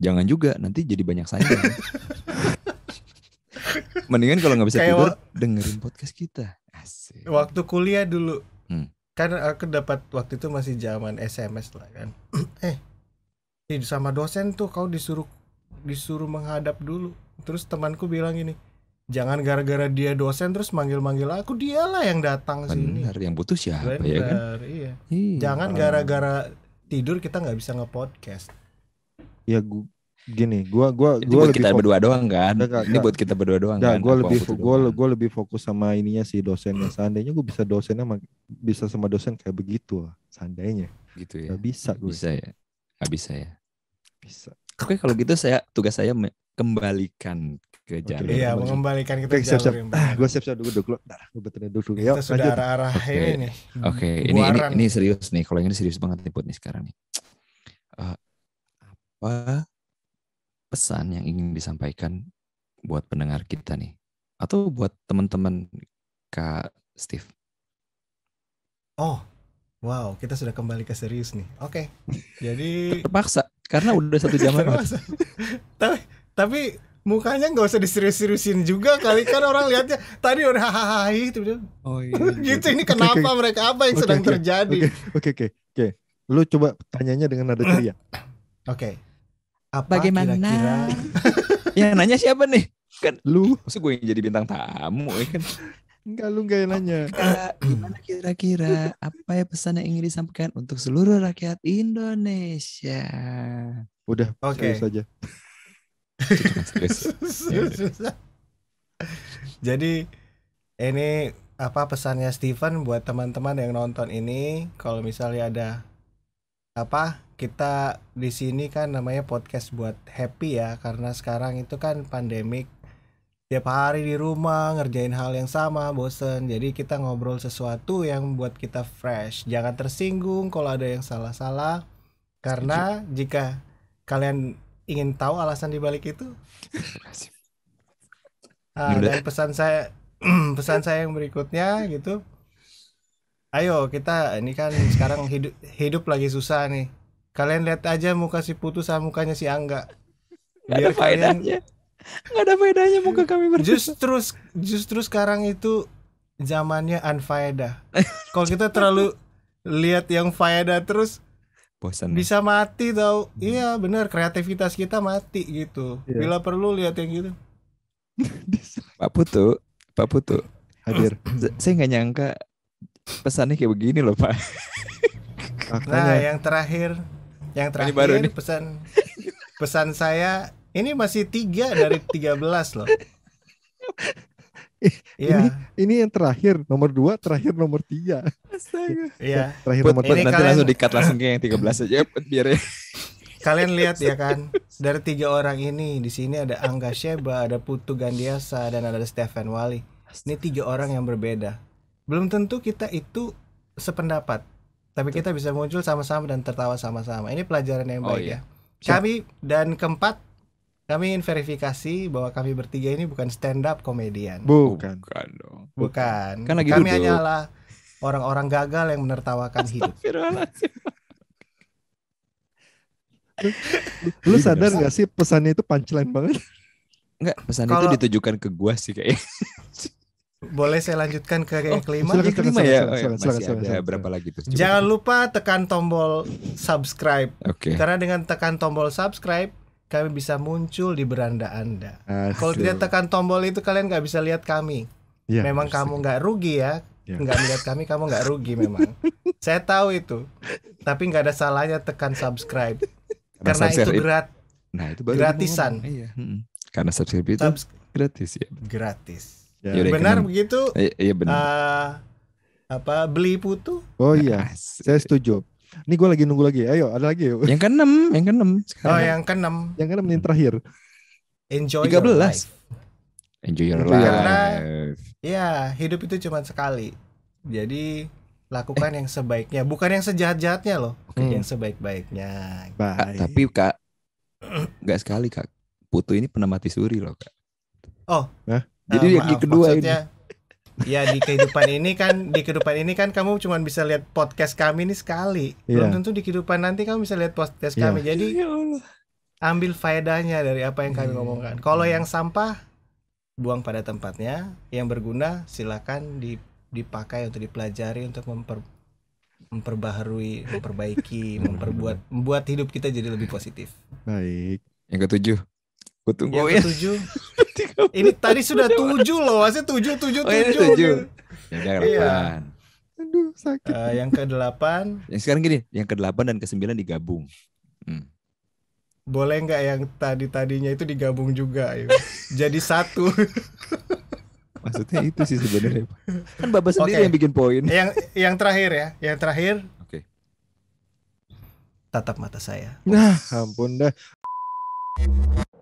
Jangan juga, nanti jadi banyak saingan. Mendingan kalau nggak bisa kayak tidur, w- dengerin podcast kita. Asik. Waktu kuliah dulu, hmm. kan aku dapat waktu itu masih zaman S M S lah kan. eh, sama dosen tuh kau disuruh disuruh menghadap dulu. Terus temanku bilang gini. Jangan gara-gara dia dosen terus manggil-manggil aku, dialah yang datang sini. Benar, yang butuh siapa ya kan? Iya. Hi, Jangan uh, gara-gara tidur kita nggak bisa nge-podcast. Ya gua, gini, gua gua Jadi gua buat lebih kita fokus. Berdua doang kan? Gak, gak, ini buat kita berdua doang gak, kan? Gua lebih gua, gua lebih fokus sama ininya si dosennya. Seandainya gua bisa dosennya bisa sama dosen kayak begitu, seandainya. Gitu ya. Gak bisa gua. Bisa ya. Gak bisa ya. Bisa. Oke, kalau gitu saya tugas saya kembalikan ke jalur. Iya, mengembalikan kita ke jalur. Ah, gue siap-siap dulu dulu. Bentar, gue betulin dulu. Kita Yuk, sudah arah-arah okay. ini nih. Oke, okay. ini, ini ini serius nih. Kalau ini serius banget nih buat nih sekarang nih. Uh, apa pesan yang ingin disampaikan buat pendengar kita nih? Atau buat teman-teman Kak Steve? Oh, wow, kita sudah kembali ke serius nih. Oke, okay. Jadi terpaksa. Karena udah satu jam banget. Tapi tapi mukanya nggak usah diserius-seriusin juga kali kan orang lihatnya tadi udah hahaha itu. Oh iya. Gitu ini kenapa okay, okay. mereka apa yang okay, sedang okay. terjadi? Oke oke oke. Lu coba tanyanya dengan nada ceria. Oke. Okay. Apa Bagaimana? Kira-kira? Yang nanya siapa nih? Kan lu. Maksud gue yang jadi bintang tamu kan. Enggak, lu enggak yang nanya. Gimana kira-kira apa ya pesan yang ingin disampaikan untuk seluruh rakyat Indonesia? Udah, okay. Serius aja. Jadi ini apa pesannya Steven buat teman-teman yang nonton ini? Kalau misalnya ada apa, kita di sini kan namanya podcast buat happy ya, karena sekarang itu kan pandemik. Tiap hari di rumah ngerjain hal yang sama, bosen. Jadi kita ngobrol sesuatu yang buat kita fresh. Jangan tersinggung kalau ada yang salah-salah. Karena jika kalian ingin tahu alasan dibalik itu, ah, dan pesan saya, pesan saya yang berikutnya gitu. Ayo kita ini kan sekarang hidup hidup lagi susah nih. Kalian lihat aja muka si Putu sama mukanya si Angga. Biar kalian nggak ada bedanya muka kami berdua. Justru justru sekarang itu zamannya unfaedah. Kalau kita terlalu lihat yang faedah terus bosan, bisa mati tau. Hmm. Iya benar, kreativitas kita mati gitu. Yeah. Bila perlu lihat yang gitu. Pak Putu, Pak Putu hadir. Saya nggak nyangka pesannya kayak begini loh Pak. Nah yang terakhir, yang terakhir ini baru ini. pesan pesan saya ini masih tiga dari tiga belas loh. Iya. Ini, ini yang terakhir nomor dua, terakhir nomor tiga. Astaga. Iya. Terakhir Put, nomor tiga. Nanti kalian langsung di-cut langsung ke yang tiga belas aja biar ya. Kalian lihat ya kan, dari tiga orang ini di sini ada Angga Sheba, ada Putu Gandiasa, dan ada Steven Wali. Ini tiga orang yang berbeda. Belum tentu kita itu sependapat, tapi kita bisa muncul sama-sama dan tertawa sama-sama. Ini pelajaran yang baik. Oh, iya. Ya. Kami dan keempat, kami verifikasi bahwa kami bertiga ini bukan stand up komedian. Bukan. Bukan dong. Bukan. Kan lagi kami duduk. Hanyalah orang-orang gagal yang menertawakan hidup. Lu sadar gak sih pesannya itu punchline banget? Enggak, pesannya Kalo... itu ditujukan ke gua sih kayaknya. Boleh saya lanjutkan ke yang oh, kelima? Yang kelima ya. Berapa lagi tuh? Jangan lupa tekan tombol subscribe. Okay. Karena dengan tekan tombol subscribe kami bisa muncul di beranda Anda. Kalau tidak tekan tombol itu kalian nggak bisa lihat kami. Ya, memang harusnya. Kamu nggak rugi ya, ya. Nggak melihat kami, kamu nggak rugi memang. Saya tahu itu. Tapi nggak ada salahnya tekan subscribe. Karena, Karena subscribe itu gratis. Nah itu baru gratisan. Iya. Hmm. Karena subscribe itu Subs- gratis ya. Gratis. Ya. Yaudah, benar kenapa? Begitu. Iya ya, benar. Uh, apa beli Putu? Oh iya, saya setuju. Ini gue lagi nunggu lagi. Ayo, ada lagi yuk. Yang keenam, yang keenam. Oh, yang keenam. Yang keenam ini terakhir. Enjoy tiga belas. Your life. Enjoy your life. Karena ya, hidup itu cuma sekali. Jadi lakukan eh. yang sebaiknya, bukan yang sejahat-jahatnya loh, hmm. yang sebaik-baiknya. Baik. Tapi Kak, enggak sekali Kak. Putu ini pernah mati suri loh, Kak. Oh. Nah, jadi yang uh, kedua maksudnya, ini. Ya di kehidupan ini kan di kehidupan ini kan kamu cuma bisa lihat podcast kami ini sekali. Belum yeah. tentu di kehidupan nanti kamu bisa lihat podcast yeah. kami. Jadi ambil faedahnya dari apa yang kami hmm. ngomongkan. Kalau yang sampah buang pada tempatnya, yang berguna silakan dipakai untuk dipelajari, untuk memper, memperbaharui, memperbaiki, memperbuat membuat hidup kita jadi lebih positif. Baik. Yang ketujuh. Gue tungguin. Yang ketujuh. Ini tadi sudah tujuh loh, masih tujuh tujuh oh, tujuh. tujuh. Yang kedelapan. Iya. Aduh sakit. Uh, yang kedelapan. Yang sekarang gini, yang kedelapan dan kesembilan digabung. Hmm. Boleh nggak yang tadi tadinya itu digabung juga, yuk. Jadi satu. Maksudnya itu sih sebenarnya. Kan Bapak sendiri okay. yang bikin poin. Yang yang terakhir ya, yang terakhir. Oke. Okay. Tatap mata saya. Nah, ampun dah.